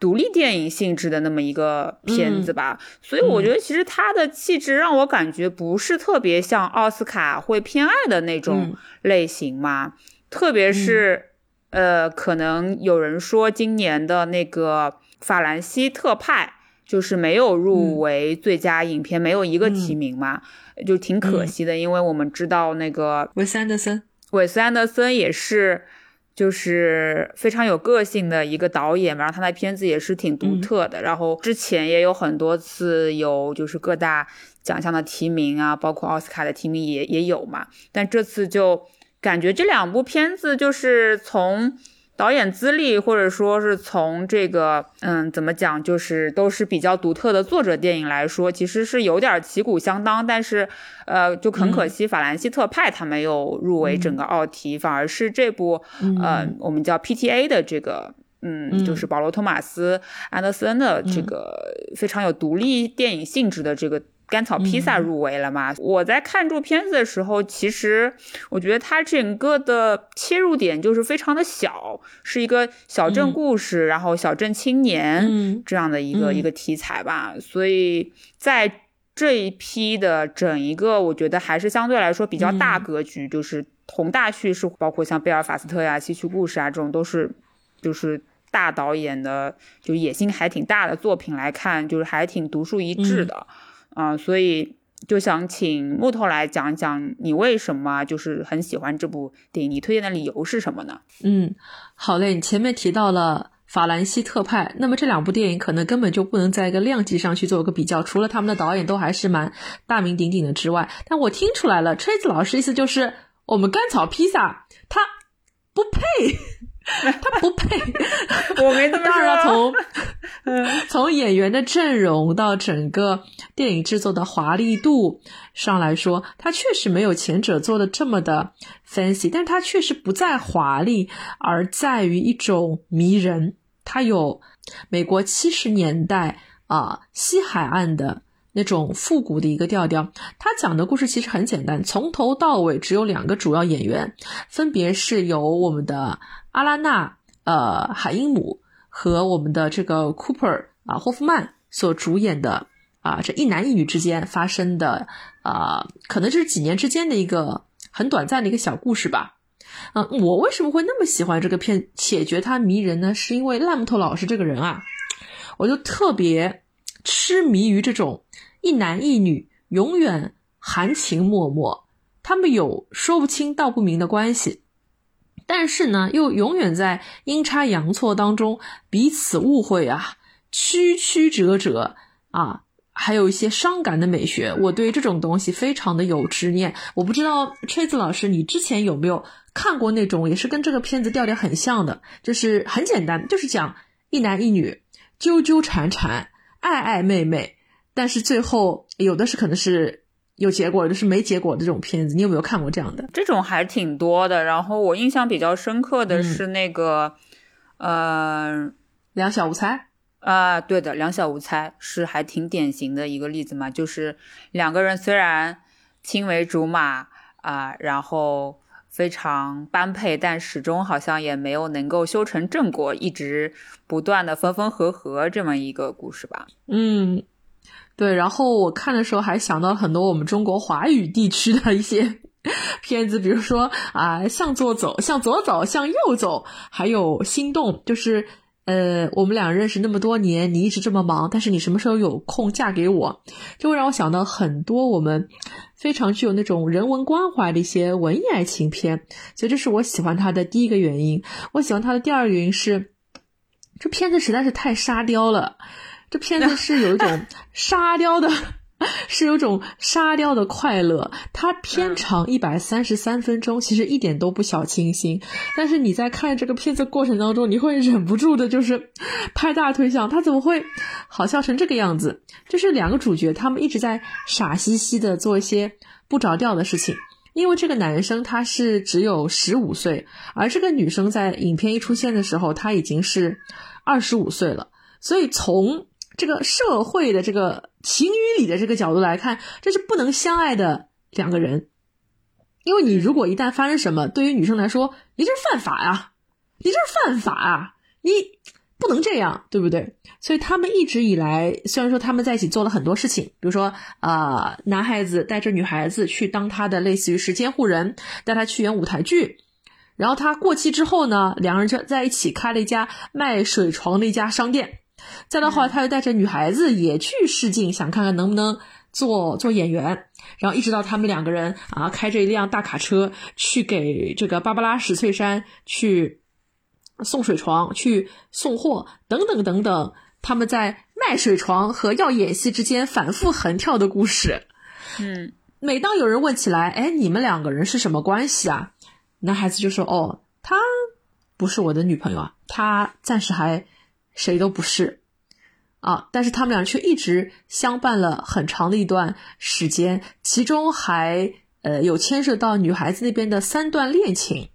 独立电影性质的那么一个片子吧，嗯、所以我觉得其实它的气质让我感觉不是特别像奥斯卡会偏爱的那种类型嘛，嗯、特别是、嗯、呃，可能有人说今年的那个法兰西特派就是没有入围最佳影片，嗯、没有一个提名嘛，嗯、就挺可惜的，嗯、因为我们知道那个韦斯安德森，韦斯安德森也是。就是非常有个性的一个导演嘛，然后他的片子也是挺独特的，嗯、然后之前也有很多次有就是各大奖项的提名啊，包括奥斯卡的提名也也有嘛，但这次就感觉这两部片子就是从导演资历或者说是从这个嗯怎么讲，就是都是比较独特的作者电影来说，其实是有点旗鼓相当，但是呃就很可惜法兰西特派他没有入围整个奥提，嗯、反而是这部呃我们叫 P T A 的这个嗯就是保罗托马斯安德森的这个非常有独立电影性质的这个甘草披萨入围了嘛。嗯、我在看这片子的时候，其实我觉得它整个的切入点就是非常的小，是一个小镇故事，嗯、然后小镇青年这样的一个、嗯、一个题材吧。所以在这一批的整一个，我觉得还是相对来说比较大格局，嗯、就是宏大叙事，包括像贝尔法斯特呀、西区故事啊这种，都是就是大导演的，就野心还挺大的作品来看，就是还挺独树一帜的。嗯啊、呃，所以就想请木头来讲一讲，你为什么就是很喜欢这部电影？你推荐的理由是什么呢？嗯，好嘞，你前面提到了法兰西特派，那么这两部电影可能根本就不能在一个量级上去做一个比较，除了他们的导演都还是蛮大名鼎鼎的之外，但我听出来了，吹子老师意思就是我们甘草披萨它不配。他不配。我没这么说。然从从演员的阵容到整个电影制作的华丽度上来说，他确实没有前者做的这么的 fancy， 但他确实不在华丽，而在于一种迷人。他有美国七十年代啊、呃、西海岸的那种复古的一个调调。他讲的故事其实很简单，从头到尾只有两个主要演员，分别是由我们的阿拉娜呃海因姆和我们的这个 Cooper 啊霍夫曼所主演的啊，这一男一女之间发生的啊，可能就是几年之间的一个很短暂的一个小故事吧。嗯，我为什么会那么喜欢这个片，且觉它迷人呢？是因为烂木头老师这个人啊，我就特别痴迷于这种一男一女永远含情脉脉，他们有说不清道不明的关系，但是呢又永远在阴差阳错当中彼此误会啊，曲曲折折啊，还有一些伤感的美学，我对这种东西非常的有执念。我不知道 Tracy 老师你之前有没有看过那种也是跟这个片子调调很像的，就是很简单，就是讲一男一女纠纠缠缠爱爱妹妹，但是最后有的是可能是有结果就是没结果的这种片子，你有没有看过这样的？这种还挺多的，然后我印象比较深刻的是那个、嗯、呃，两小无猜啊、呃，对的，两小无猜是还挺典型的一个例子嘛，就是两个人虽然青梅竹马啊、呃，然后非常般配，但始终好像也没有能够修成正果，一直不断的分分合合这么一个故事吧。嗯，对。然后我看的时候还想到很多我们中国华语地区的一些片子，比如说啊、呃，向左走，向左走，向右走，还有心动，就是呃，我们俩认识那么多年，你一直这么忙，但是你什么时候有空嫁给我，就会让我想到很多我们非常具有那种人文关怀的一些文艺爱情片，所以这是我喜欢它的第一个原因。我喜欢它的第二个原因是，这片子实在是太沙雕了，这片子是有一种沙雕的是有种沙雕的快乐。它片长一百三十三分钟，其实一点都不小清新，但是你在看这个片子过程当中，你会忍不住的就是拍大腿想，它怎么会好笑成这个样子。就是两个主角他们一直在傻兮兮的做一些不着调的事情，因为这个男生他是只有十五岁，而这个女生在影片一出现的时候她已经是二十五岁了，所以从这个社会的这个情与理的这个角度来看，这是不能相爱的两个人。因为你如果一旦发生什么，对于女生来说，你这是犯法啊，你这是犯法啊，你不能这样，对不对？所以他们一直以来，虽然说他们在一起做了很多事情，比如说呃，男孩子带着女孩子去当他的类似于是监护人，带他去演舞台剧，然后他过期之后呢，两人就在一起开了一家卖水床的一家商店。再到后来他又带着女孩子也去试镜，想看看能不能做做演员，然后一直到他们两个人啊开着一辆大卡车去给这个芭芭拉史翠珊去送水床，去送货等等等等，他们在卖水床和要演戏之间反复横跳的故事。嗯，每当有人问起来，哎，你们两个人是什么关系啊？男孩子就说，哦，她不是我的女朋友啊，她暂时还谁都不是啊，但是他们俩却一直相伴了很长的一段时间，其中还呃有牵涉到女孩子那边的三段恋情。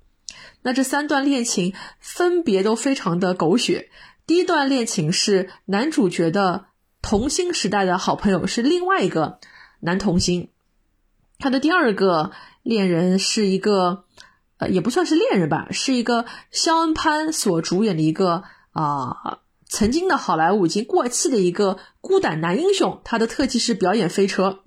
那这三段恋情分别都非常的狗血。第一段恋情是男主角的童星时代的好朋友，是另外一个男童星，他的第二个恋人是一个呃也不算是恋人吧，是一个肖恩潘所主演的一个啊，曾经的好莱坞已经过气的一个孤胆男英雄，他的特技是表演飞车。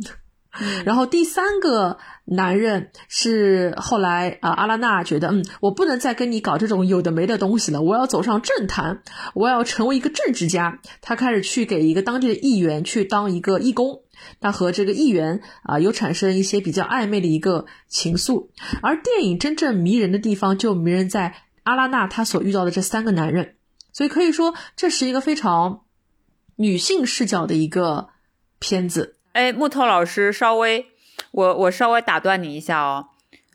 然后第三个男人是后来啊，阿拉娜觉得嗯，我不能再跟你搞这种有的没的东西了，我要走上政坛，我要成为一个政治家。他开始去给一个当地的议员去当一个义工，他和这个议员啊有产生一些比较暧昧的一个情愫。而电影真正迷人的地方就迷人在阿拉娜他所遇到的这三个男人。所以可以说这是一个非常女性视角的一个片子。哎，木头老师，稍微我我稍微打断你一下哦。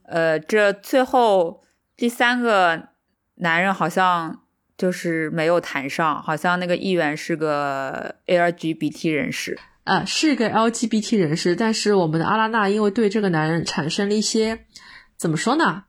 呃，这最后第三个男人好像就是没有谈上，好像那个议员是个 L G B T 人士。呃，是个 L G B T 人士，但是我们的阿拉娜因为对这个男人产生了一些，怎么说呢？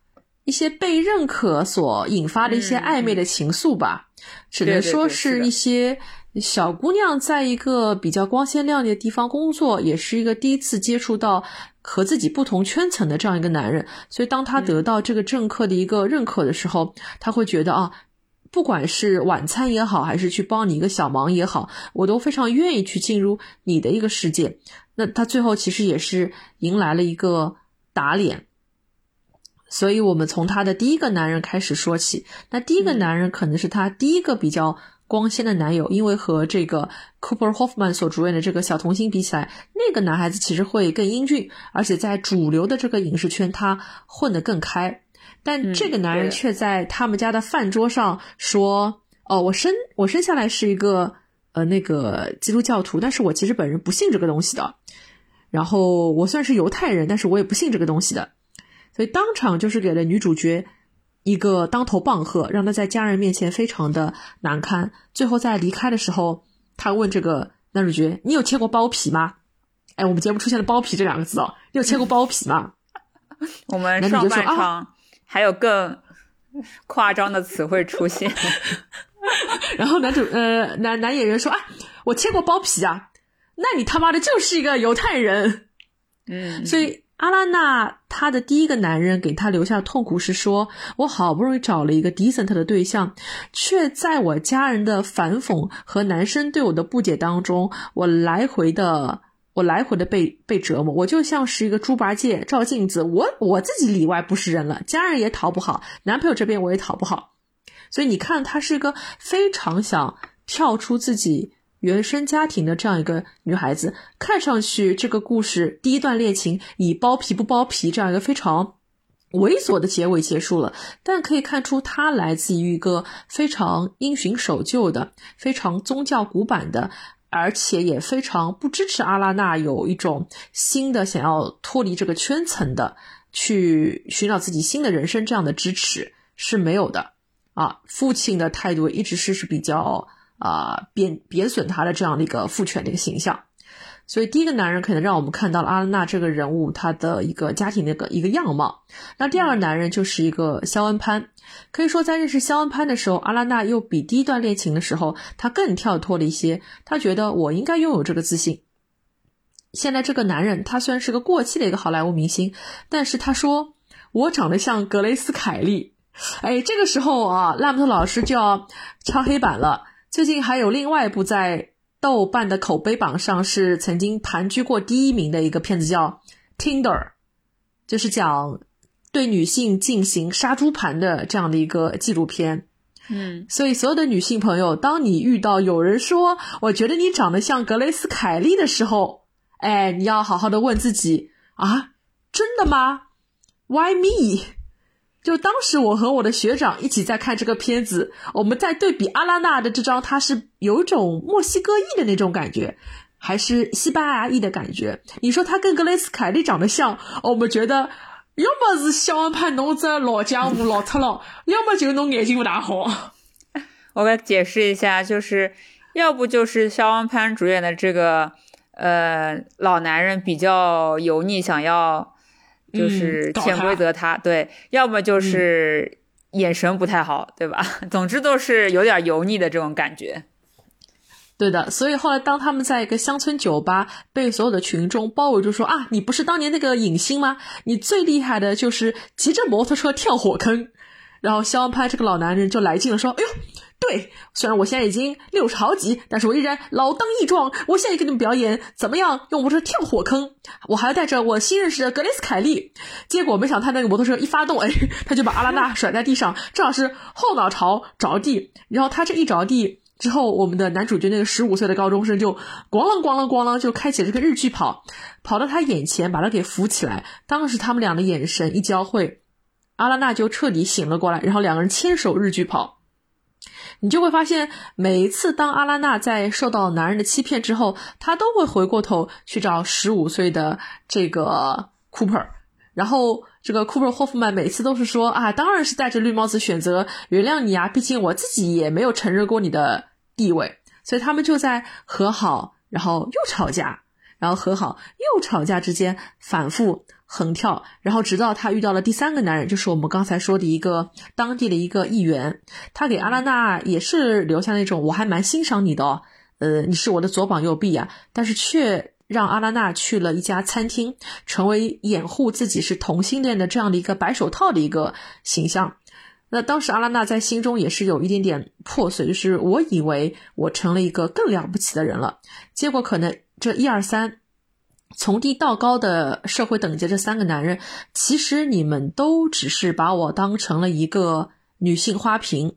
一些被认可所引发的一些暧昧的情愫吧、嗯、只能说是一些小姑娘在一个比较光鲜亮丽的地方工作，也是一个第一次接触到和自己不同圈层的这样一个男人，所以当他得到这个政客的一个认可的时候、嗯、他会觉得啊，不管是晚餐也好，还是去帮你一个小忙也好，我都非常愿意去进入你的一个世界。那他最后其实也是迎来了一个打脸。所以我们从他的第一个男人开始说起。那第一个男人可能是他第一个比较光鲜的男友，因为和这个 Cooper Hoffman 所主演的这个小童星比起来，那个男孩子其实会更英俊，而且在主流的这个影视圈他混得更开。但这个男人却在他们家的饭桌上说、嗯、哦，我生我生下来是一个呃那个基督教徒，但是我其实本人不信这个东西的。然后我算是犹太人，但是我也不信这个东西的。所以当场就是给了女主角一个当头棒喝，让她在家人面前非常的难堪。最后在离开的时候，她问这个男主角，你有切过包皮吗？哎，我们节目出现了包皮这两个字哦，你有切过包皮吗？我们上半场还有更夸张的词汇出现。然后男主呃男男演员说啊，我切过包皮啊，那你他妈的就是一个犹太人。嗯，所以阿拉娜她的第一个男人给她留下痛苦是说，我好不容易找了一个 decent 的对象，却在我家人的反讽和男生对我的不解当中，我来回的我来回的被被折磨，我就像是一个猪八戒照镜子，我我自己里外不是人了，家人也讨不好，男朋友这边我也讨不好。所以你看，她是一个非常想跳出自己原生家庭的这样一个女孩子。看上去这个故事第一段恋情以包皮不包皮这样一个非常猥琐的结尾结束了，但可以看出她来自于一个非常因循守旧的，非常宗教古板的，而且也非常不支持阿拉娜有一种新的想要脱离这个圈层的去寻找自己新的人生，这样的支持是没有的啊。父亲的态度一直是是比较呃贬贬损他的这样的一个父权的一个形象。所以第一个男人可能让我们看到了阿拉娜这个人物他的一个家庭的一个一个样貌。那第二个男人就是一个肖恩潘。可以说在认识肖恩潘的时候，阿拉娜又比第一段恋情的时候他更跳脱了一些，他觉得我应该拥有这个自信。现在这个男人他虽然是个过气的一个好莱坞明星，但是他说我长得像格雷斯凯利。哎，这个时候啊，拉姆特老师就要敲黑板了。最近还有另外一部在豆瓣的口碑榜上是曾经盘踞过第一名的一个片子，叫 Tinder， 就是讲对女性进行杀猪盘的这样的一个纪录片。嗯，所以所有的女性朋友，当你遇到有人说我觉得你长得像格雷斯凯利的时候，哎，你要好好的问自己啊，真的吗？ Why me？就当时我和我的学长一起在看这个片子，我们在对比阿拉娜的这张，她是有一种墨西哥裔的那种感觉，还是西班牙裔的感觉。你说她跟格雷斯凯利长得像，我们觉得要么是肖恩潘侬这老江湖老特老，要么就是侬眼睛不大好。我给解释一下，就是要不就是肖恩潘主演的这个呃老男人比较油腻，想要就是潜规则他、嗯、对，要么就是眼神不太好、嗯、对吧，总之都是有点油腻的这种感觉。对的，所以后来当他们在一个乡村酒吧被所有的群众包围，就说啊，你不是当年那个影星吗？你最厉害的就是骑着摩托车跳火坑。然后肖恩潘这个老男人就来劲了，说哎呦，对，虽然我现在已经六十好几，但是我依然老当益壮，我现在给你们表演怎么样用摩托车跳火坑，我还要带着我新认识的格雷斯凯利。结果没想到他那个摩托车一发动，哎，他就把阿拉娜甩在地上，正好是后脑勺着地。然后他这一着地之后，我们的男主角那个十五岁的高中生就咣啷咣啷咣啷就开启了这个日剧跑，跑到他眼前把他给扶起来。当时他们俩的眼神一交汇，阿拉娜就彻底醒了过来，然后两个人牵手日剧跑。你就会发现，每一次当阿拉娜在受到男人的欺骗之后，她都会回过头去找十五岁的这个 Cooper。 然后这个 Cooper 霍夫曼每次都是说啊，当然是戴着绿帽子选择原谅你啊，毕竟我自己也没有承认过你的地位。所以他们就在和好然后又吵架，然后和好又吵架之间反复横跳，然后直到他遇到了第三个男人，就是我们刚才说的一个当地的一个议员。他给阿拉娜也是留下那种我还蛮欣赏你的哦，呃，你是我的左膀右臂啊，但是却让阿拉娜去了一家餐厅，成为掩护自己是同性恋的这样的一个白手套的一个形象。那当时阿拉娜在心中也是有一点点破碎，就是我以为我成了一个更了不起的人了，结果可能这一二三从低到高的社会等级，这三个男人其实你们都只是把我当成了一个女性花瓶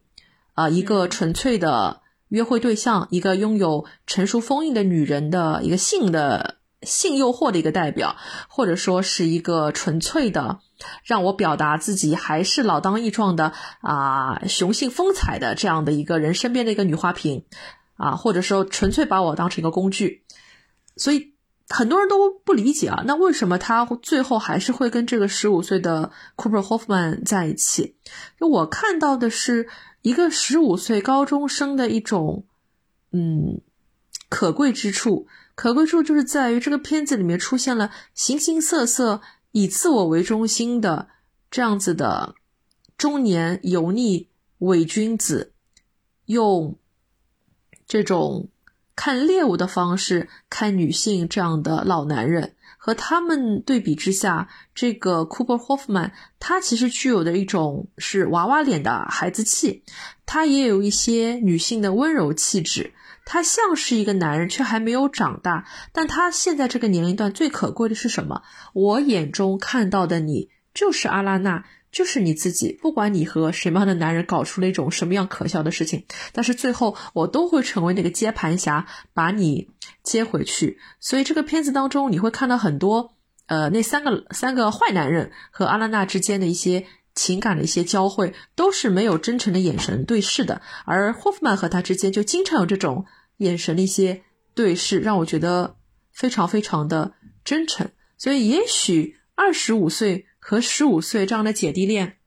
啊、呃，一个纯粹的约会对象，一个拥有成熟封印的女人的一个性的性诱惑的一个代表，或者说是一个纯粹的让我表达自己还是老当益壮的啊、呃、雄性风采的这样的一个人身边的一个女花瓶啊、呃，或者说纯粹把我当成一个工具。所以很多人都不理解啊，那为什么他最后还是会跟这个十五岁的 Cooper Hoffman 在一起？就我看到的是一个十五岁高中生的一种嗯可贵之处，可贵处就是在于这个片子里面出现了形形色色以自我为中心的这样子的中年油腻伪君子，用这种看猎物的方式看女性这样的老男人，和他们对比之下，这个 Cooper Hoffman 他其实具有的一种是娃娃脸的孩子气，他也有一些女性的温柔气质，他像是一个男人却还没有长大。但他现在这个年龄段最可贵的是什么？我眼中看到的你就是阿拉娜，就是你自己，不管你和什么样的男人搞出了一种什么样可笑的事情，但是最后我都会成为那个接盘侠，把你接回去。所以这个片子当中你会看到很多呃，那三个三个坏男人和阿拉娜之间的一些情感的一些交汇，都是没有真诚的眼神对视的，而霍夫曼和他之间就经常有这种眼神的一些对视，让我觉得非常非常的真诚。所以也许二十五岁和十五岁这样的姐弟恋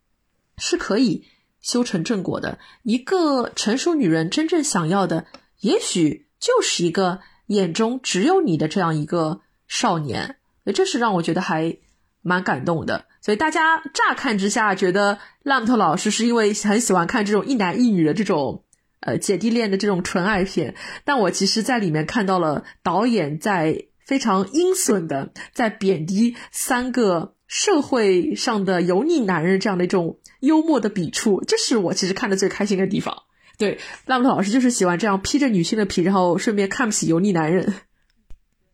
是可以修成正果的，一个成熟女人真正想要的也许就是一个眼中只有你的这样一个少年，这是让我觉得还蛮感动的。所以大家乍看之下觉得烂头老师是因为很喜欢看这种一男一女的这种呃姐弟恋的这种纯爱片，但我其实在里面看到了导演在非常阴损的在贬低三个社会上的油腻男人这样的一种幽默的笔触，这是我其实看的最开心的地方。对，烂头老师就是喜欢这样披着女性的皮，然后顺便看不起油腻男人，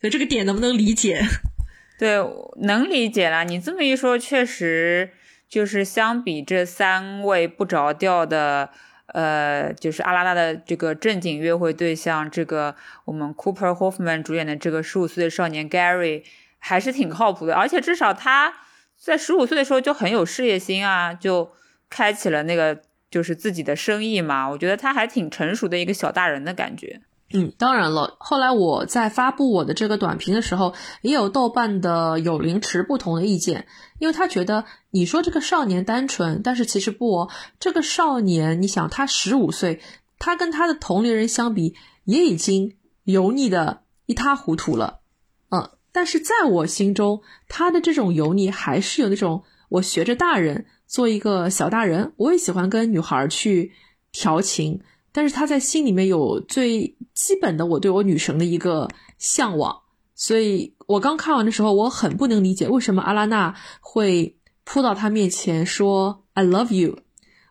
所以这个点能不能理解？对，能理解啦。你这么一说，确实就是相比这三位不着调的，呃，就是阿拉娜的这个正经约会对象，这个我们 Cooper Hoffman 主演的这个十五岁的少年 Gary 还是挺靠谱的，而且至少他在十五岁的时候就很有事业心啊，就开启了那个就是自己的生意嘛。我觉得他还挺成熟的一个小大人的感觉。嗯，当然了，后来我在发布我的这个短评的时候，也有豆瓣的友邻持不同的意见，因为他觉得你说这个少年单纯，但是其实不哦，这个少年，你想他十五岁，他跟他的同龄人相比，也已经油腻的一塌糊涂了，嗯，但是在我心中，他的这种油腻还是有那种我学着大人做一个小大人，我也喜欢跟女孩去调情。但是他在心里面有最基本的我对我女神的一个向往，所以我刚看完的时候我很不能理解为什么阿拉娜会扑到他面前说 I love you，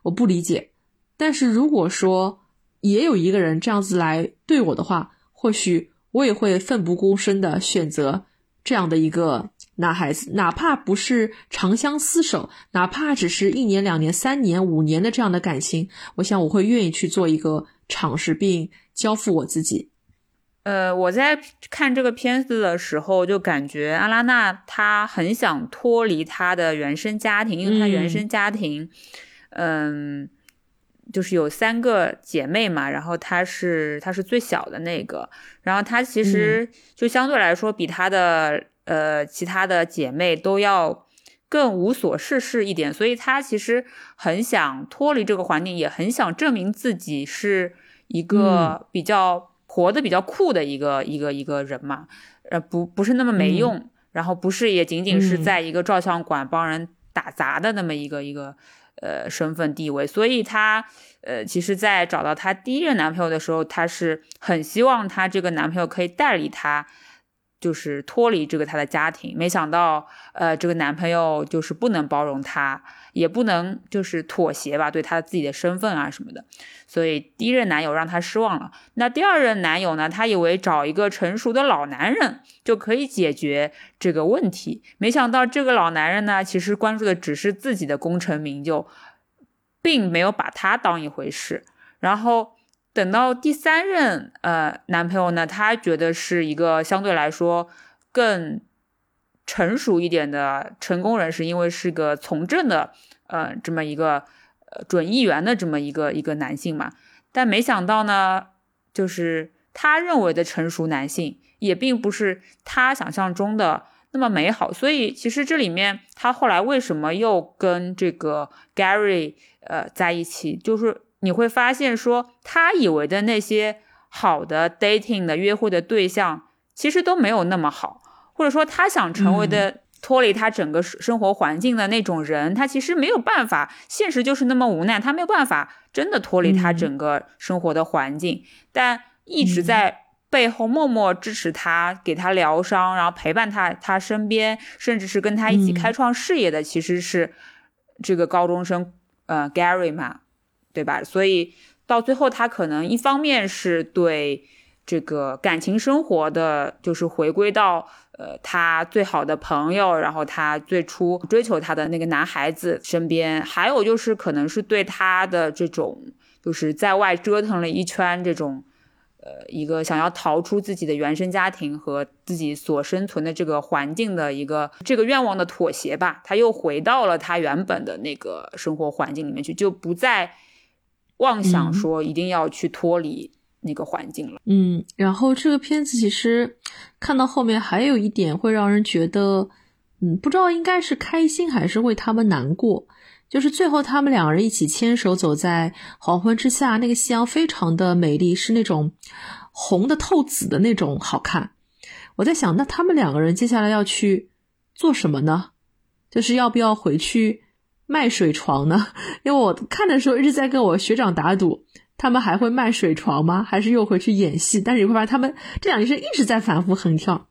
我不理解。但是如果说也有一个人这样子来对我的话，或许我也会奋不顾身的选择这样的一个男孩子，哪怕不是长相厮守，哪怕只是一年两年三年五年的这样的感情，我想我会愿意去做一个尝试并交付我自己。呃，我在看这个片子的时候就感觉阿拉娜她很想脱离她的原生家庭，因为她原生家庭 嗯, 嗯就是有三个姐妹嘛，然后她是她是最小的那个，然后她其实就相对来说比她的、嗯、呃其他的姐妹都要更无所事事一点，所以她其实很想脱离这个环境，也很想证明自己是一个比较活得比较酷的一个、嗯、一个一个人嘛，呃不不是那么没用、嗯，然后不是也仅仅是在一个照相馆帮人打杂的那么一个一个。呃，身份地位，所以她呃，其实在找到她第一任男朋友的时候，她是很希望她这个男朋友可以带领她，就是脱离这个她的家庭。没想到，呃，这个男朋友就是不能包容她，也不能就是妥协吧，对她自己的身份啊什么的。所以第一任男友让她失望了。那第二任男友呢，她以为找一个成熟的老男人就可以解决这个问题，没想到这个老男人呢，其实关注的只是自己的功成名就，并没有把他当一回事。然后等到第三任呃男朋友呢，他觉得是一个相对来说更成熟一点的成功人士，因为是个从政的呃这么一个呃准议员的这么一个一个男性嘛，但没想到呢，就是他认为的成熟男性也并不是他想象中的那么美好，所以其实这里面他后来为什么又跟这个 Gary 呃在一起，就是你会发现说他以为的那些好的 dating 的约会的对象其实都没有那么好，或者说他想成为的、嗯、脱离他整个生活环境的那种人，他其实没有办法，现实就是那么无奈，他没有办法真的脱离他整个生活的环境、嗯、但一直在背后默默支持他、嗯、给他疗伤，然后陪伴他他身边，甚至是跟他一起开创事业的、嗯、其实是这个高中生呃 Gary 嘛，对吧？所以到最后他可能一方面是对这个感情生活的就是回归到呃他最好的朋友，然后他最初追求他的那个男孩子身边，还有就是可能是对他的这种就是在外折腾了一圈这种呃一个想要逃出自己的原生家庭和自己所生存的这个环境的一个这个愿望的妥协吧，他又回到了他原本的那个生活环境里面去，就不再妄想说一定要去脱离、嗯那个环境了。嗯，然后这个片子其实看到后面还有一点会让人觉得嗯，不知道应该是开心还是为他们难过，就是最后他们两人一起牵手走在黄昏之下，那个夕阳非常的美丽，是那种红的透紫的那种好看。我在想那他们两个人接下来要去做什么呢？就是要不要回去卖水床呢？因为我看的时候一直在跟我学长打赌他们还会卖水床吗？还是又回去演戏？但是你会发现他们这两件事一直在反复横跳。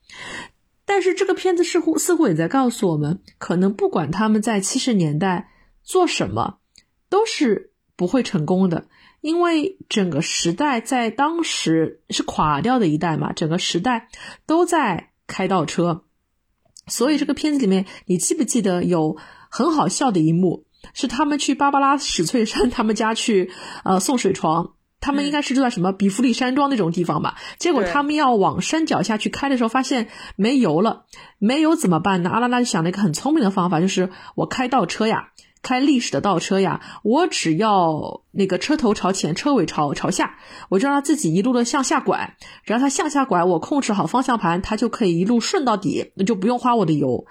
但是这个片子似乎似乎也在告诉我们，可能不管他们在七十年代做什么，都是不会成功的，因为整个时代在当时是垮掉的一代嘛，整个时代都在开倒车。所以这个片子里面，你记不记得有很好笑的一幕？是他们去芭芭拉史翠珊他们家去呃送水床，他们应该是住在什么比弗利山庄那种地方吧，结果他们要往山脚下去开的时候发现没油了，没油怎么办呢？阿拉拉就想了一个很聪明的方法，就是我开倒车呀，开历史的倒车呀，我只要那个车头朝前车尾朝朝下，我就让他自己一路的向下拐，只要他向下拐我控制好方向盘，他就可以一路顺到底，就不用花我的油。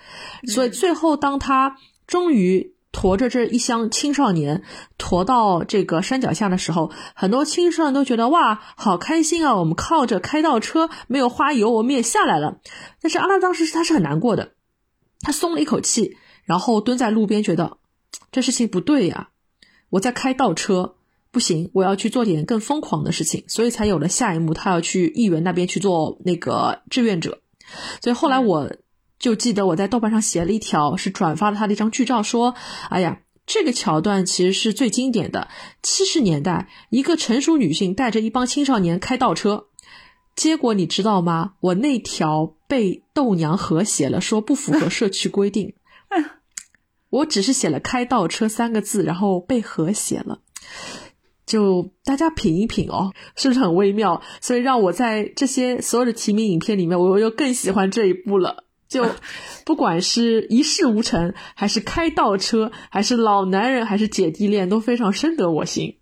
所以最后当他终于驮着这一箱青少年驮到这个山脚下的时候，很多青少年都觉得哇好开心啊，我们靠着开倒车没有花油我们也下来了。但是阿拉当时他是很难过的，他松了一口气，然后蹲在路边觉得这事情不对呀、啊，我在开倒车不行，我要去做点更疯狂的事情，所以才有了下一幕他要去议员那边去做那个志愿者。所以后来我就记得我在豆瓣上写了一条，是转发了他的一张剧照，说哎呀这个桥段其实是最经典的，七十年代一个成熟女性带着一帮青少年开倒车。结果你知道吗，我那条被豆娘和谐了，说不符合社区规定。我只是写了开倒车三个字，然后被和谐了。就大家品一品哦，是不是很微妙？所以让我在这些所有的提名影片里面，我又更喜欢这一部了。就不管是一事无成还是开倒车还是老男人还是姐弟恋，都非常深得我心，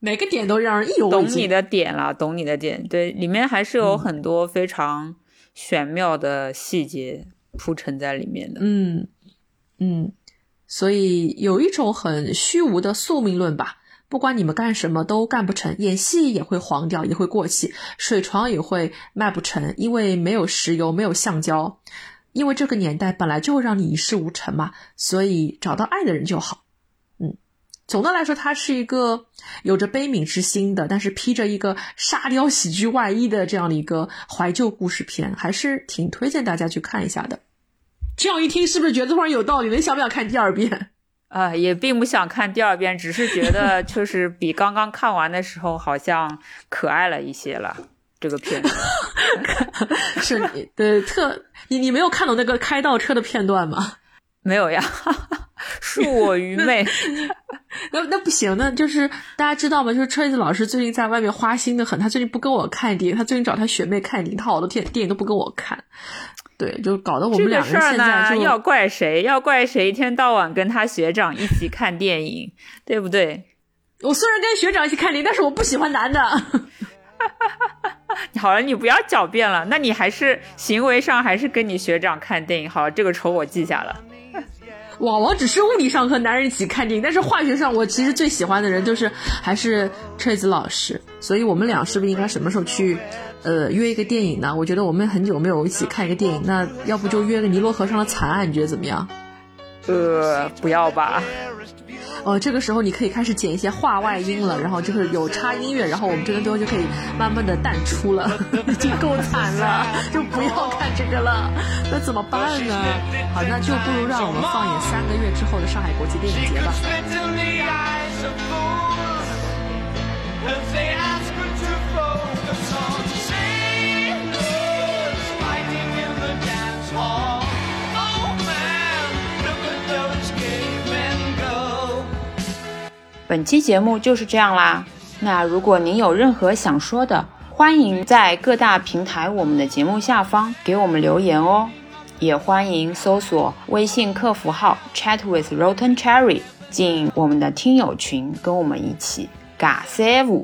每个点都让人意犹未尽。懂你的点了，懂你的点。对，里面还是有很多非常玄妙的细节铺陈在里面的。嗯嗯，所以有一种很虚无的宿命论吧，不管你们干什么都干不成，演戏也会黄掉，也会过气，水床也会卖不成，因为没有石油，没有橡胶，因为这个年代本来就让你一事无成嘛，所以找到爱的人就好。嗯，总的来说它是一个有着悲悯之心的，但是披着一个沙雕喜剧外衣的这样的一个怀旧故事片，还是挺推荐大家去看一下的。这样一听是不是觉得突然有道理了？你想不想看第二遍？呃，也并不想看第二遍，只是觉得就是比刚刚看完的时候好像可爱了一些了。这个片子是你对特你你没有看懂那个开倒车的片段吗？没有呀，恕我愚昧。那那不行，那就是大家知道吗？就是车子老师最近在外面花心的很，他最近不跟我看电影，他最近找他学妹看电影，他好多电电影都不跟我看。对，就搞得我们两个人现在就、这个、要怪谁？要怪谁？一天到晚跟他学长一起看电影，对不对？我虽然跟学长一起看电影，但是我不喜欢男的。好了，你不要狡辩了。那你还是行为上还是跟你学长看电影。好了，这个仇我记下了。哇，我只是物理上和男人一起看电影，但是化学上我其实最喜欢的人就是还是 Trace 老师。所以我们俩是不是应该什么时候去呃约一个电影呢？我觉得我们很久没有一起看一个电影，那要不就约个《尼罗河上的惨案》，你觉得怎么样？呃，不要吧。呃，这个时候你可以开始剪一些话外音了，然后就是有插音乐，然后我们这个最后就可以慢慢的淡出了，已经够惨了，就不要看这个了，那怎么办呢？好，那就不如让我们放眼三个月之后的上海国际电影节吧。本期节目就是这样啦，那如果您有任何想说的，欢迎在各大平台我们的节目下方给我们留言哦，也欢迎搜索微信客服号 chat with rotten cherry 进我们的听友群，跟我们一起尬 C F